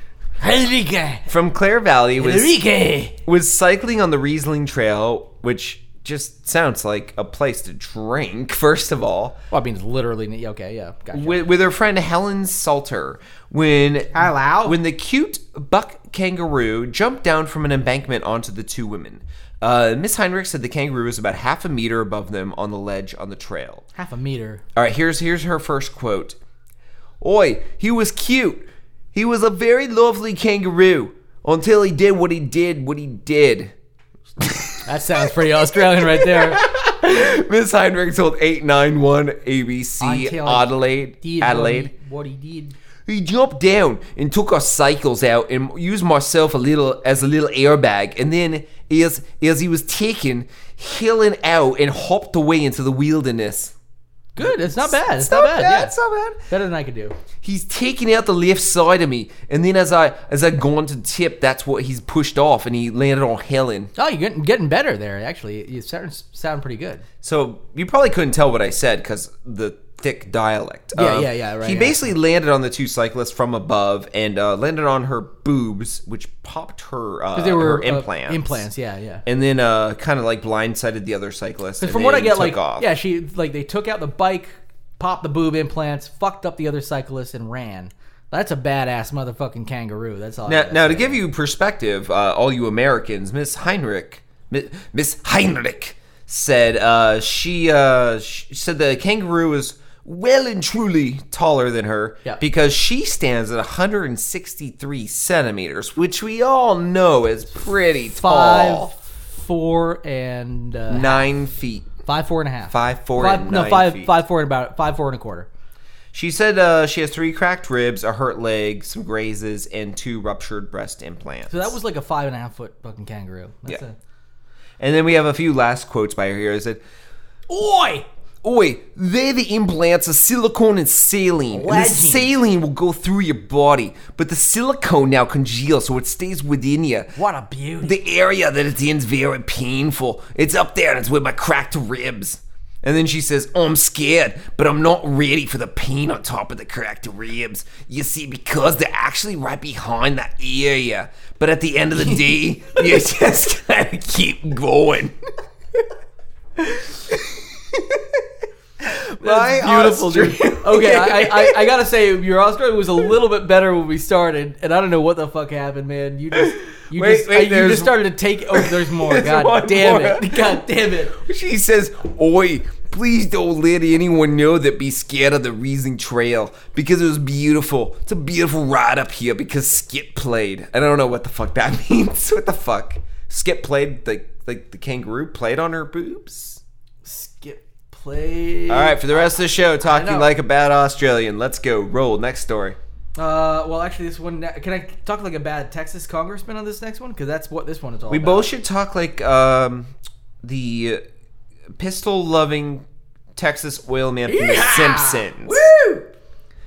from Clare Valley was cycling on the Riesling Trail, which just sounds like a place to drink, first of all. Well, I mean, it's literally... Okay, yeah. Gotcha. With her friend Helen Salter, when the cute buck kangaroo jumped down from an embankment onto the two women. Miss Heinrich said the kangaroo was about half a meter above them on the ledge on the trail. Half a meter. All right, here's her first quote. "Oi, he was cute. He was a very lovely kangaroo until he did what he did, That sounds pretty Australian right there. Miss Heinrich told 891 ABC Adelaide. What he did. "He jumped down and took our cycles out and used myself as a little airbag. And then as he was taken, Helen out and hopped away into the wilderness." Good. It's not bad. It's not bad. Yeah. It's not bad. Better than I could do. "He's taken out the left side of me, and then as I gone to tip, that's what he's pushed off, and he landed on Helen." Oh, you're getting better there. Actually, you sound pretty good. So you probably couldn't tell what I said because the thick dialect. Yeah. Right. He basically landed on the two cyclists from above and landed on her boobs, which popped her her implants. Implants. And then kind of like blindsided the other cyclist. And from what I get, like, off. Yeah, she like they took out the bike, popped the boob implants, fucked up the other cyclist, and ran. That's a badass motherfucking kangaroo. That's all. Now to give you perspective, all you Americans, Miss Heinrich said she said the kangaroo was well and truly taller than her because she stands at 163 centimeters, which we all know is pretty tall. 5'4" and 9 feet. 5'4" and a half. 5'4" and 9 feet. 5'4" and a quarter. She said she has 3 cracked ribs, a hurt leg, some grazes, and 2 ruptured breast implants. So that was like a 5.5 foot fucking kangaroo. That's it. And then we have a few last quotes by her here. It said, Oi, they're the implants of silicone and saline. And the saline will go through your body, but the silicone now congeals, so it stays within you. What a beauty. The area that it's in is very painful. It's up there, and it's with my cracked ribs. And then she says, "I'm scared, but I'm not ready for the pain on top of the cracked ribs. You see, because they're actually right behind that area. But at the end of the day, you just gotta keep going." My beautiful dude. Okay, I gotta say, your Australian was a little bit better when we started, and I don't know what the fuck happened, man. You just started to take. Oh, there's more. God damn it. She says, "Oi, please don't let anyone know that be scared of the Riesling Trail because it was beautiful. It's a beautiful ride up here because Skip played." I don't know what the fuck that means. What the fuck? Skip played? Like the kangaroo played on her boobs? All right, for the rest of the show, talking like a bad Australian. Let's go. Roll. Next story. Well, actually, this one... Can I talk like a bad Texas congressman on this next one? Because that's what this one is all about. We both should talk like the pistol-loving Texas oil man from The Simpsons. Woo!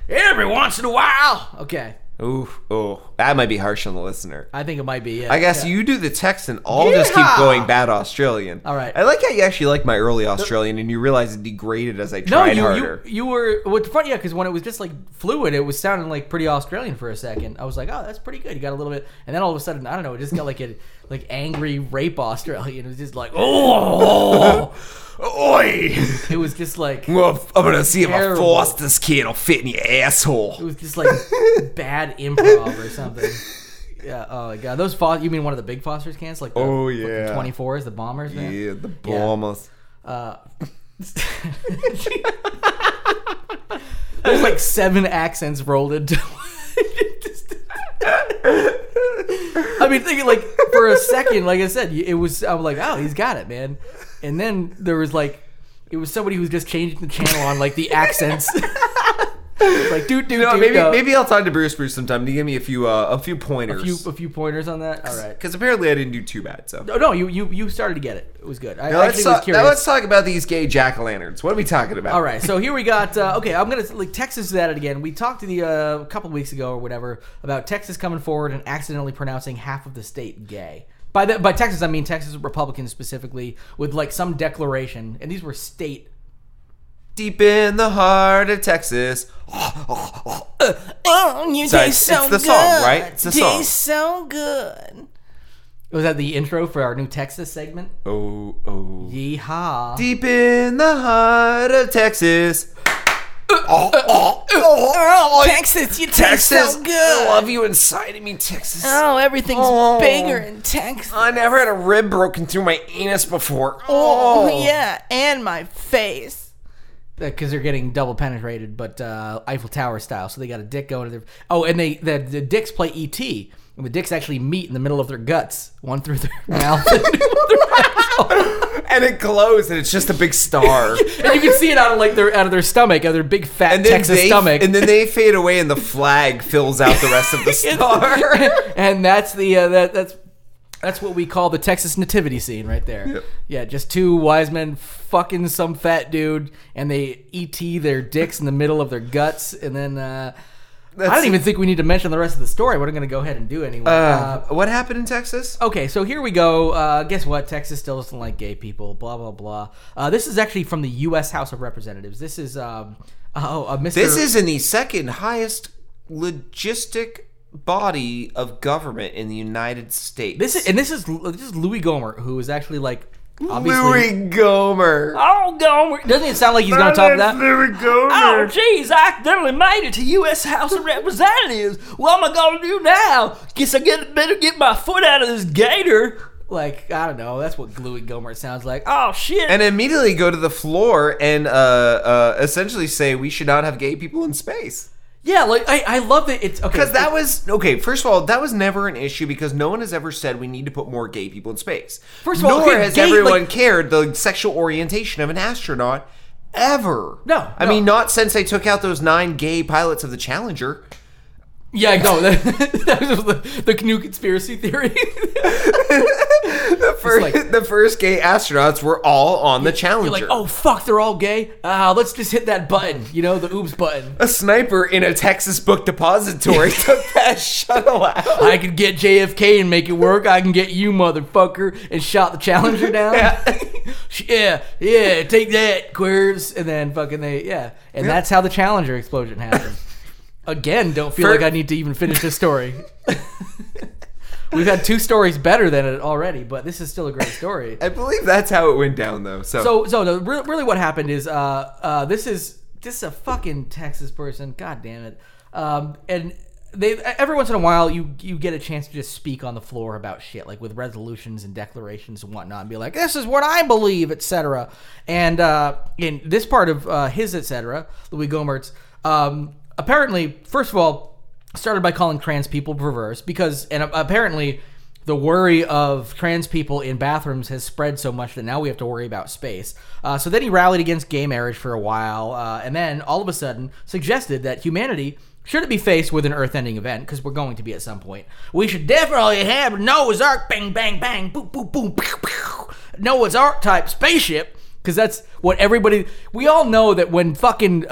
Every once in a while. Okay. Oh, that might be harsh on the listener. I think it might be, yeah. I guess you do the Texan. I'll just keep going bad Australian. All right. I like how you actually like my early Australian, and you realize it degraded as I tried harder. You were... Well, it's funny, yeah, because when it was just, like, fluid, it was sounding, like, pretty Australian for a second. I was like, oh, that's pretty good. You got a little bit... And then all of a sudden, I don't know, it just got, like, a... like angry rape Australian who's just like, oh, oi! It was just like, well, I'm gonna see terrible. If I force this kid, I'll fit in your asshole. It was just like bad improv or something. Yeah, oh my god, those you mean one of the big Foster's cans? Like the, oh yeah, the 24s, the bombers, man. Yeah, the bombers. Yeah. There's like 7 accents rolled into. I mean, thinking like for a second, like I said, it was. I'm like, oh, he's got it, man. And then there was like, it was somebody who was just changing the channel on like the accents. Like, maybe I'll talk to Bruce sometime to give me a few pointers. A few pointers on that? All right. Because apparently I didn't do too bad, so. No, you started to get it. It was good. Now let's talk about these gay jack-o'-lanterns. What are we talking about? All right, so here we got, okay, I'm going to, like, Texas is at it again. We talked to a couple weeks ago or whatever about Texas coming forward and accidentally pronouncing half of the state gay. By Texas, I mean Texas Republicans specifically with, like, some declaration, and these were state. Deep in the heart of Texas. You taste so good. It's the song, right? It's the song. Taste so good. Was that the intro for our new Texas segment? Oh. Yeehaw. Deep in the heart of Texas. Texas, you taste so good. I love you inside of me, Texas. Oh, everything's bigger in Texas. I never had a rib broken through my anus before. Oh yeah, and my face. Because they're getting double penetrated, but Eiffel Tower style. So they got a dick going to their. Oh, and the dicks play E.T. And the dicks actually meet in the middle of their guts, one through their mouth, and and it glows, and it's just a big star. And you can see it out of their stomach, out of their big fat Texas stomach. And then they fade away, and the flag fills out the rest of the star. And that's the That's what we call the Texas nativity scene right there. Yep. Yeah, just 2 wise men fucking some fat dude, and they E.T. their dicks in the middle of their guts, and then I don't even think we need to mention the rest of the story. We're going to go ahead and do it anyway. What happened in Texas? Okay, so here we go. Guess what? Texas still doesn't like gay people, blah, blah, blah. This is actually from the U.S. House of Representatives. This is Mr. This is in the second highest logistic body of government in the United States. This is Louie Gohmert, who is actually like obviously Louie Gohmert. Oh, Gohmert! Doesn't it sound like he's going to top that? Louie Gohmert. Oh, jeez! I accidentally made it to U.S. House of Representatives. What am I going to do now? Guess I better get my foot out of this gator. Like, I don't know. That's what Louie Gohmert sounds like. Oh, shit. And immediately go to the floor and essentially say we should not have gay people in space. Yeah, like, I love it. It's okay. Because that was, okay, first of all, that was never an issue because no one has ever said we need to put more gay people in space. First of all, nor has everyone cared the sexual orientation of an astronaut ever. No. I mean, not since they took out those 9 gay pilots of the Challenger. Yeah, no, that was the new conspiracy theory. the first gay astronauts were all on the Challenger. You're like, oh, fuck, they're all gay? Let's just hit that button, the oops button. A sniper in a Texas book depository took that shuttle out. I could get JFK and make it work. I can get you, motherfucker, and shot the Challenger down. Yeah, take that, queers. And then fucking that's how the Challenger explosion happened. Again, don't feel like I need to even finish this story. We've had 2 stories better than it already, but this is still a great story. I believe that's how it went down, though. So really what happened is this is a fucking Texas person. God damn it. And every once in a while, you get a chance to just speak on the floor about shit, like with resolutions and declarations and whatnot, and be like, this is what I believe, etc. And in this part of his etc., Louie Gohmert's, apparently, first of all, started by calling trans people perverse because, and apparently, the worry of trans people in bathrooms has spread so much that now we have to worry about space. So then he rallied against gay marriage for a while, and then all of a sudden suggested that humanity shouldn't be faced with an earth-ending event because we're going to be at some point. We should definitely have Noah's Ark, bang, bang, bang, boop, boop, boop, pew, pew, Noah's Ark type spaceship. Because that's what everybody... We all know that when fucking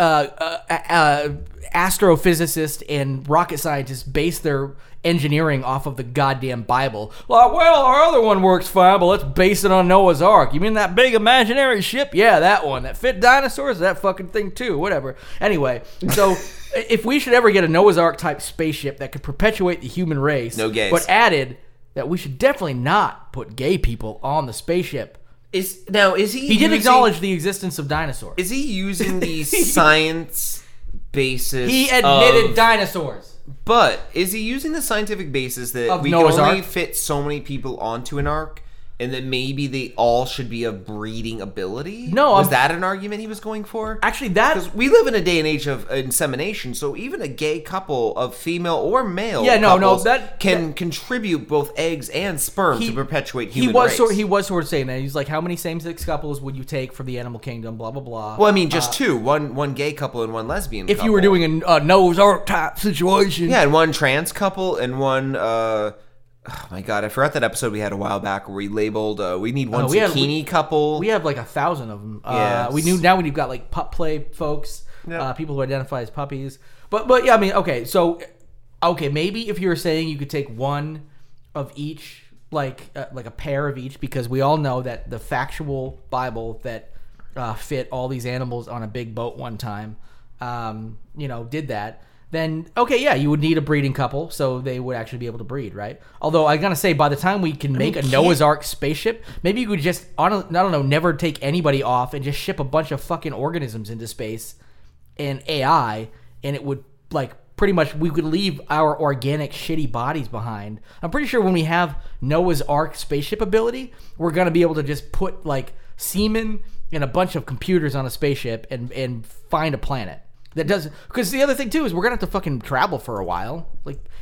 astrophysicists and rocket scientists base their engineering off of the goddamn Bible. Like, well, our other one works fine, but let's base it on Noah's Ark. You mean that big imaginary ship? Yeah, that one. That fit dinosaurs? That fucking thing too. Whatever. Anyway, so if we should ever get a Noah's Ark type spaceship that could perpetuate the human race... No gays. But added... that we should definitely not put gay people on the spaceship. He did acknowledge the existence of dinosaurs. Is he using the science basis? He admitted dinosaurs. But is he using the scientific basis that we can only fit so many people onto an ark, and that maybe they all should be of breeding ability? No, was that an argument he was going for? Actually, because we live in a day and age of insemination, so even a gay couple of female or male, couples can contribute both eggs and sperm to perpetuate human race. He was sort of saying that. He's like, how many same-sex couples would you take for the animal kingdom? Blah blah blah. Well, I mean, just two: one gay couple and one lesbian couple. If you were doing a Noah's Ark type situation, yeah, and one trans couple and one. Oh my god, I forgot that episode we had a while back where we labeled we need one couple. We have like 1,000 of them. Yes. We've got like pup play folks, yep. People who identify as puppies. But yeah, I mean, okay, maybe if you were saying you could take one of each, like a pair of each, because we all know that the factual Bible that fit all these animals on a big boat one time, did that. Then, okay, yeah, you would need a breeding couple, so they would actually be able to breed, right? Although, I gotta say, by the time we can make a Noah's Ark spaceship, maybe you could just, never take anybody off and just ship a bunch of fucking organisms into space and AI, and it would, pretty much, we could leave our organic shitty bodies behind. I'm pretty sure when we have Noah's Ark spaceship ability, we're gonna be able to just put, semen and a bunch of computers on a spaceship and find a planet. That doesn't, because the other thing too is we're gonna have to fucking travel for a while.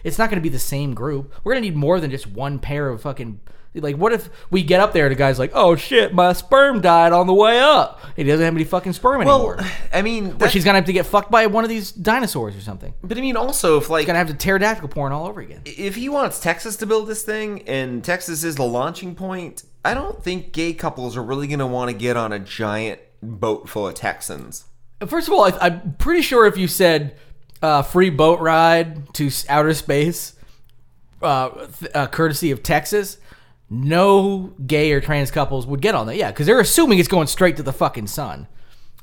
It's not gonna be the same group. We're gonna need more than just one pair of fucking. What if we get up there and the guy's like, "Oh shit, my sperm died on the way up." He doesn't have any fucking sperm anymore. Well, I mean, which he's gonna have to get fucked by one of these dinosaurs or something. But I mean, also if he's gonna have to pterodactyl porn all over again. If he wants Texas to build this thing, and Texas is the launching point, I don't think gay couples are really gonna want to get on a giant boat full of Texans. First of all, I'm pretty sure if you said free boat ride to outer space, courtesy of Texas, no gay or trans couples would get on that. Yeah, because they're assuming it's going straight to the fucking sun.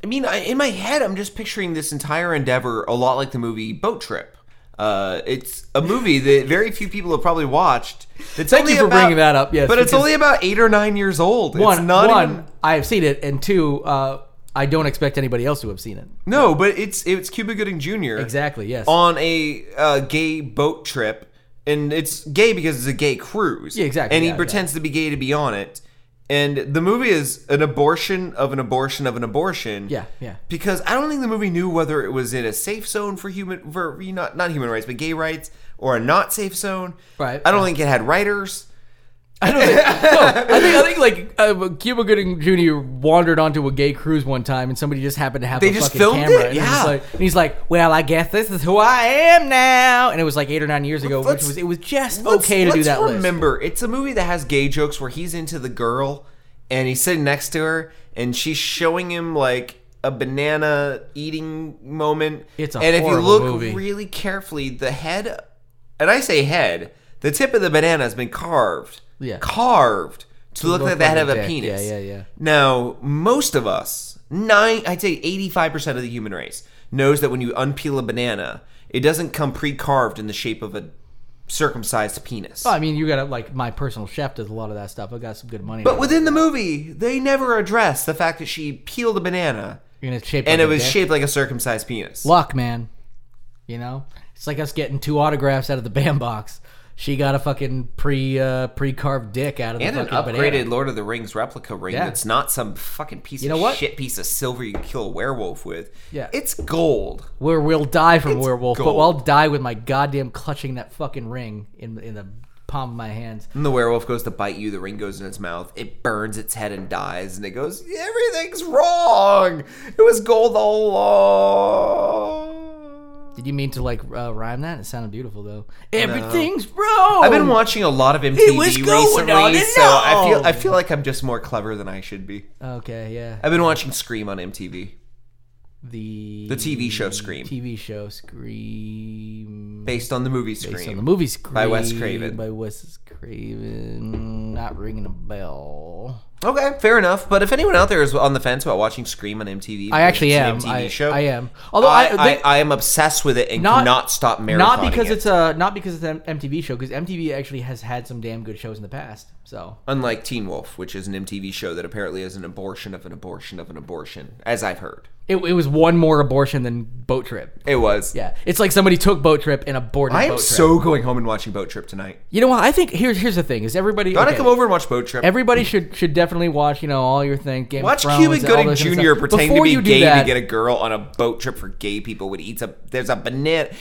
I mean, in my head, I'm just picturing this entire endeavor a lot like the movie Boat Trip. It's a movie that very few people have probably watched. Thank you for bringing that up. Yes, but it's only about 8 or 9 years old. One, I have seen it, and two... I don't expect anybody else to have seen it. No, but it's Cuba Gooding Jr. Exactly, yes. On a gay boat trip, and it's gay because it's a gay cruise. Yeah, exactly. And he pretends to be gay to be on it. And the movie is an abortion of an abortion of an abortion. Yeah, yeah. Because I don't think the movie knew whether it was in a safe zone for not human rights, but gay rights, or a not safe zone. Right. I don't think it had writers. I think Cuba Gooding Jr. wandered onto a gay cruise one time, and somebody just happened to have a fucking camera. It? Yeah. And he's like, "Well, I guess this is who I am now." And it was 8 or 9 years ago, which was just okay to do that. Remember, it's a movie that has gay jokes where he's into the girl, and he's sitting next to her, and she's showing him a banana eating moment. It's a horrible movie. If you look really carefully, the head, and I say head, the tip of the banana has been carved. Yeah. Carved to look like the head of a penis. Yeah, yeah, yeah. Now, most of us, I'd say 85% of the human race, knows that when you unpeel a banana, it doesn't come pre-carved in the shape of a circumcised penis. Well, I mean, you got my personal chef does a lot of that stuff. I got some good money. But within the movie, they never address the fact that she peeled a banana shaped like a circumcised penis. Luck, man. You know? It's like us getting 2 autographs out of the BAM Box. She got a fucking pre-carved dick out of the fucking banana. And an upgraded Lord of the Rings replica ring that's not some fucking piece of shit piece of silver you can kill a werewolf with. Yeah. It's gold. We'll die from werewolf, but I'll die with my goddamn clutching that fucking ring in the palm of my hands. And the werewolf goes to bite you. The ring goes in its mouth. It burns its head and dies. And it goes, everything's wrong. It was gold all along. Did you mean to rhyme that? It sounded beautiful though. Everything's wrong. I've been watching a lot of MTV recently, so I feel like I'm just more clever than I should be. Okay, yeah. I've been watching Scream on MTV. The TV show Scream. TV show Scream. Based on the movie Scream. Based on the movie Scream. By Wes Craven. Not ringing a bell. Okay, fair enough. But if anyone out there is on the fence about watching Scream on MTV, I actually am. I am. Although I am obsessed with it and cannot stop marathoning. Not because it's an MTV show, because MTV actually has had some damn good shows in the past. So unlike Teen Wolf, which is an MTV show that apparently is an abortion of an abortion of an abortion, as I've heard. It was one more abortion than Boat Trip. It was. Yeah. It's like somebody took Boat Trip and aborted Boat Trip. I am so going home and watching Boat Trip tonight. You know what? I think here's the thing. Is everybody... Gotta come over and watch Boat Trip. Everybody should definitely watch, all your things. Watch Cuba Gooding Jr. pretend to be gay to get a girl on a boat trip for gay people. There's a banana.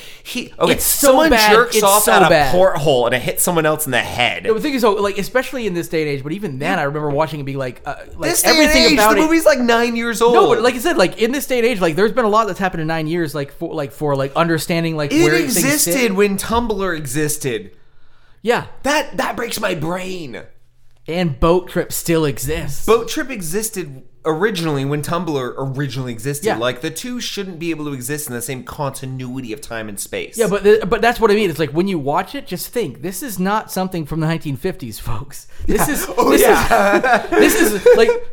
Someone jerks off at a porthole and it hits someone else in the head. No, the thing is, especially in this day and age, but even then, I remember watching it being this everything day and age, about the movie's 9 years old. No, but like I said, in this day and age, there's been a lot that's happened in 9 years, for understanding where things sit. It existed when Tumblr existed. Yeah, that breaks my brain. And Boat Trip still exists. Boat Trip existed originally when Tumblr originally existed. Yeah. The two shouldn't be able to exist in the same continuity of time and space. Yeah, but that's what I mean. It's when you watch it, just think, this is not something from the 1950s, folks. This is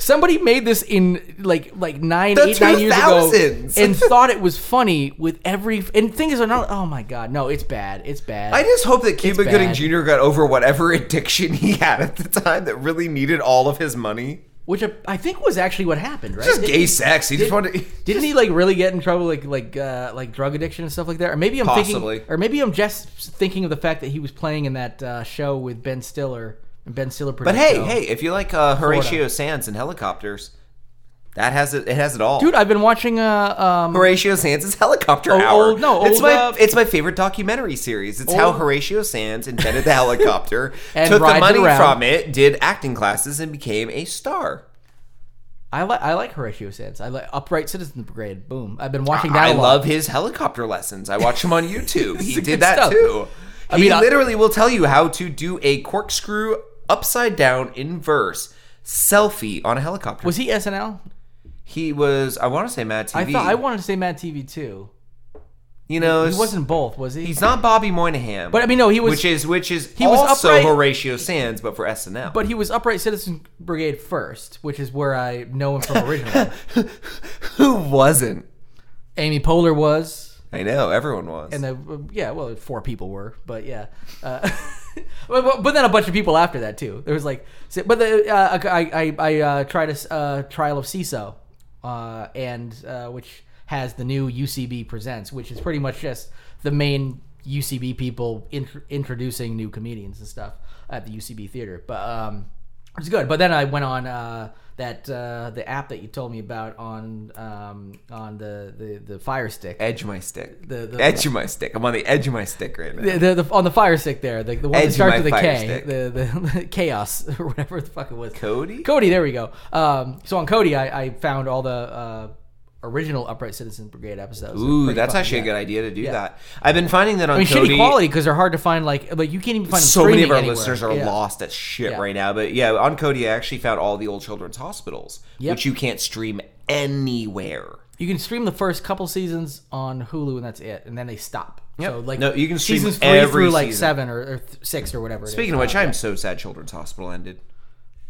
somebody made this in 9 years ago and thought it was funny with every... And things are not... Oh my God, no, it's bad. It's bad. I just hope that Cuba Gooding Jr. got over whatever addiction he had at the time that really needed all of his money. Which I think was actually what happened, right? Just gay sex. He just wanted. Didn't he really get in trouble, drug addiction and stuff like that? Or maybe I'm thinking, or maybe I'm just thinking of the fact that he was playing in that show with Ben Stiller and Ben Stiller produced. But hey, if you like Horatio Sanz and helicopters, that has it. It has it all, dude. I've been watching Horatio Sanz's Helicopter Hour. It's my favorite documentary series. It's how Horatio Sanz invented the helicopter, took the money from it, did acting classes, and became a star. I like Horatio Sanz. I like Upright Citizens Brigade. Boom. I've been watching that. I love his helicopter lessons. I watch him on YouTube. He did that too. He literally will tell you how to do a corkscrew upside down inverse selfie on a helicopter. Was he SNL? He was, I want to say Mad TV. I wanted to say Mad TV too. He wasn't both, was he? He's not Bobby Moynihan. But he was. Which is he also was Horatio Sanz, but for SNL. But he was Upright Citizens Brigade first, which is where I know him from originally. Who wasn't? Amy Poehler was. I know, everyone was. And four people were, but yeah. But then a bunch of people after that too. There was I tried a Trial of CISO. Which has the new UCB Presents, which is pretty much just the main UCB people introducing new comedians and stuff at the UCB Theater. But it's good. But then I went on the app that you told me about on the Fire Stick. Edge my stick. The edge of my stick. I'm on the edge of my stick right now. On the Fire Stick there, the one that starts with a K. Stick. The chaos or whatever the fuck it was. Kodi. There we go. So on Kodi, I found all the original Upright Citizen Brigade episodes. Ooh, that's actually a good idea to do that. I've been finding that on Kodi. Shitty quality because they're hard to find. You can't even find them streaming anywhere. So many of our listeners are lost at shit right now. But yeah, on Kodi, I actually found all the old children's hospitals, which you can't stream anywhere. You can stream the first couple seasons on Hulu, and that's it. And then they stop. Yep. So you can stream seasons 3 through season. 7 or 6 or whatever. Speaking of which, I'm so sad Children's Hospital ended.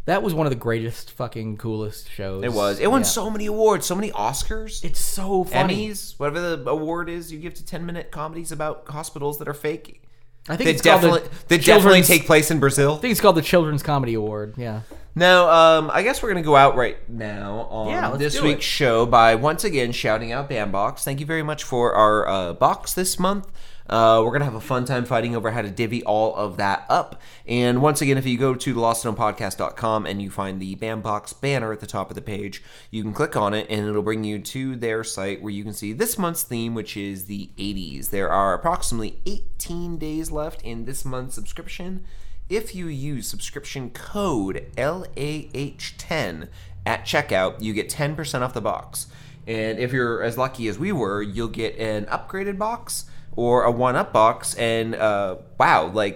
That was one of the greatest, fucking coolest shows. It was. It won so many awards, so many Oscars. It's so funny. Emmys, whatever the award is, you give to 10-minute comedies about hospitals that are fake. I think it's called definitely take place in Brazil. I think it's called the Children's Comedy Award. Yeah. Now, I guess we're gonna go out right now on this week's show by once again shouting out BAM Box. Thank you very much for our box this month. We're going to have a fun time fighting over how to divvy all of that up. And once again, if you go to thelostandonepodcast.com and you find the BAM Box banner at the top of the page, you can click on it and it'll bring you to their site where you can see this month's theme, which is the 80s. There are approximately 18 days left in this month's subscription. If you use subscription code LAH10 at checkout, you get 10% off the box. And if you're as lucky as we were, you'll get an upgraded box or a one-up box, and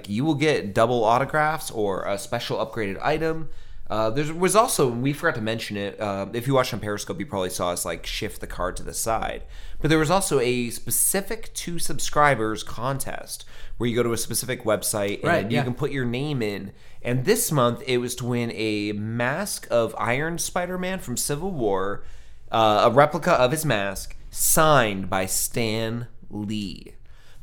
you will get double autographs or a special upgraded item. There was also, we forgot to mention it, if you watched on Periscope, you probably saw us like shift the card to the side. But there was also a specific to subscribers contest where you go to a specific website and you can put your name in. And this month it was to win a mask of Iron Spider-Man from Civil War, a replica of his mask signed by Stan Lee.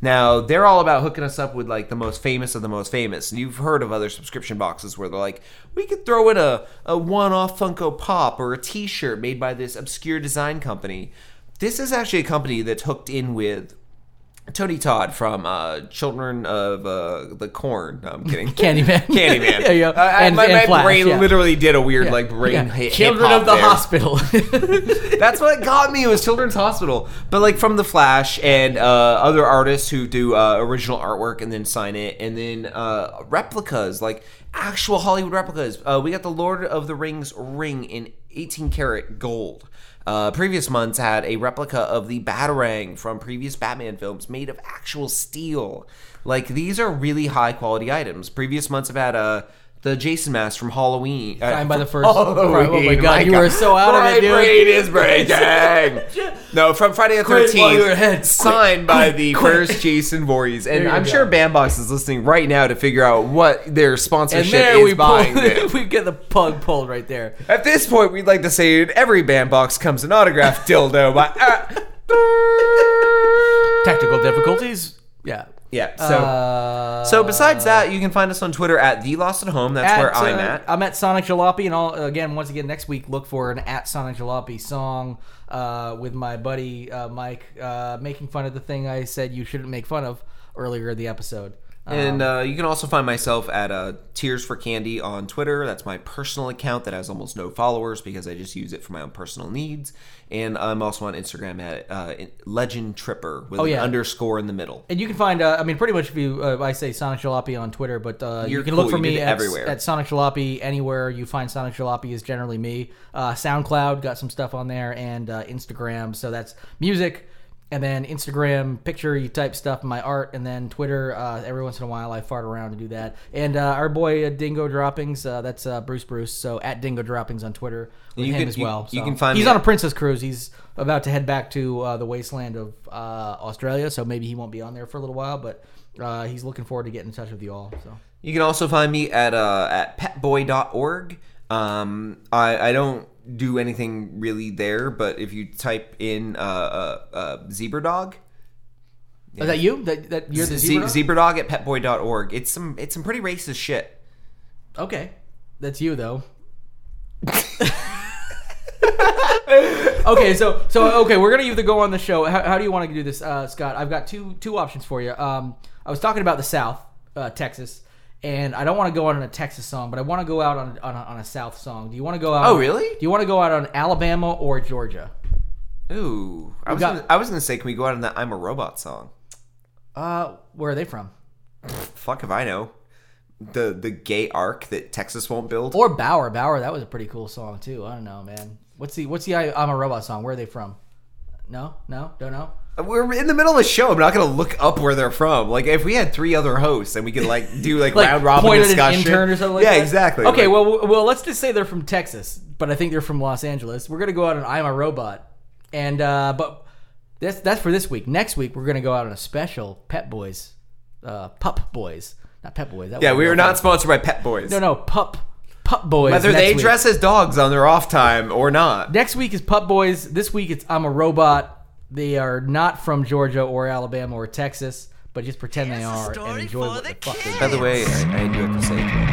Now, they're all about hooking us up with, like, the most famous of the most famous. And you've heard of other subscription boxes where they're like, we could throw in a one-off Funko Pop or a T-shirt made by this obscure design company. This is actually a company that's hooked in with Tony Todd from Children of the Corn. No, I'm kidding. Candyman. Candyman. There you go. My brain literally did a weird hit. Children of the Hospital. That's what got me. It was Children's Hospital. But like from The Flash and other artists who do original artwork and then sign it. And then replicas, like actual Hollywood replicas. We got the Lord of the Rings ring in 18 karat gold. Previous months had a replica of the Batarang from previous Batman films made of actual steel. Like, these are really high-quality items. Previous months have had the Jason mask from Halloween. Signed by the first... Halloween. Oh, my God. You were so out of it, dude. My brain is breaking. No, from Friday the 13th. Signed by the first Jason Voorhees. And I'm sure BAM Box is listening right now to figure out what their sponsorship is buying them. We get the pug pulled right there. At this point, we'd like to say every BAM Box comes an autographed dildo. By, technical difficulties. Yeah. Yeah, so besides that, you can find us on Twitter at The Lost at Home. That's where I'm at. I'm at Sonic Jalopy, and once again, next week, look for an at Sonic Jalopy song with my buddy Mike making fun of the thing I said you shouldn't make fun of earlier in the episode. And you can also find myself at Tears for Candy on Twitter. That's my personal account that has almost no followers because I just use it for my own personal needs. And I'm also on Instagram at Legend Tripper with an underscore in the middle. And you can find, pretty much if you, I say Sonic Jalopy on Twitter, but you can look for me at Sonic Jalopy anywhere you find Sonic Jalopy is generally me. SoundCloud, got some stuff on there, and Instagram. So that's music. And then Instagram, picture, you type stuff in my art. And then Twitter, every once in a while I fart around and do that. And our boy Dingo Droppings, that's Bruce. So at Dingo Droppings on Twitter with him as well. You can find on a princess cruise. He's about to head back to the wasteland of Australia. So maybe he won't be on there for a little while. But he's looking forward to getting in touch with you all. So you can also find me at petboy.org. I don't do anything really there, but if you type in zebra dog, is that you? That you're the zebra dog at petboy.org. It's some pretty racist shit. Okay, that's you though. Okay, so we're gonna either go on the show. How do you want to do this, Scott? I've got two options for you. I was talking about the South, Texas. And I don't want to go out on a Texas song, but I want to go out on a South song. Do you want to go out? Oh, really? Do you want to go out on Alabama or Georgia? Ooh, I was gonna say, can we go out on the "I'm a Robot" song? Where are they from? Fuck if I know. The gay arc that Texas won't build, or Bauer. That was a pretty cool song too. I don't know, man. What's the "I'm a Robot" song? Where are they from? No, don't know. We're in the middle of the show. I'm not going to look up where they're from. Like, if we had three other hosts and we could, like, do, like, round robin discussion. Point at an intern or something like that? Yeah, exactly. Okay, like, well, let's just say they're from Texas, but I think they're from Los Angeles. We're going to go out on I'm a Robot. And, but that's for this week. Next week, we're going to go out on a special Pup Boys. Not Pep Boys. That we were not sponsored by Pep Boys. No, Pup Boys. Whether they dress as dogs on their off time or not. Next week is Pup Boys. This week, it's I'm a Robot. They are not from Georgia or Alabama or Texas, but just pretend they are and enjoy what the fuck they do. By the way, I do have to say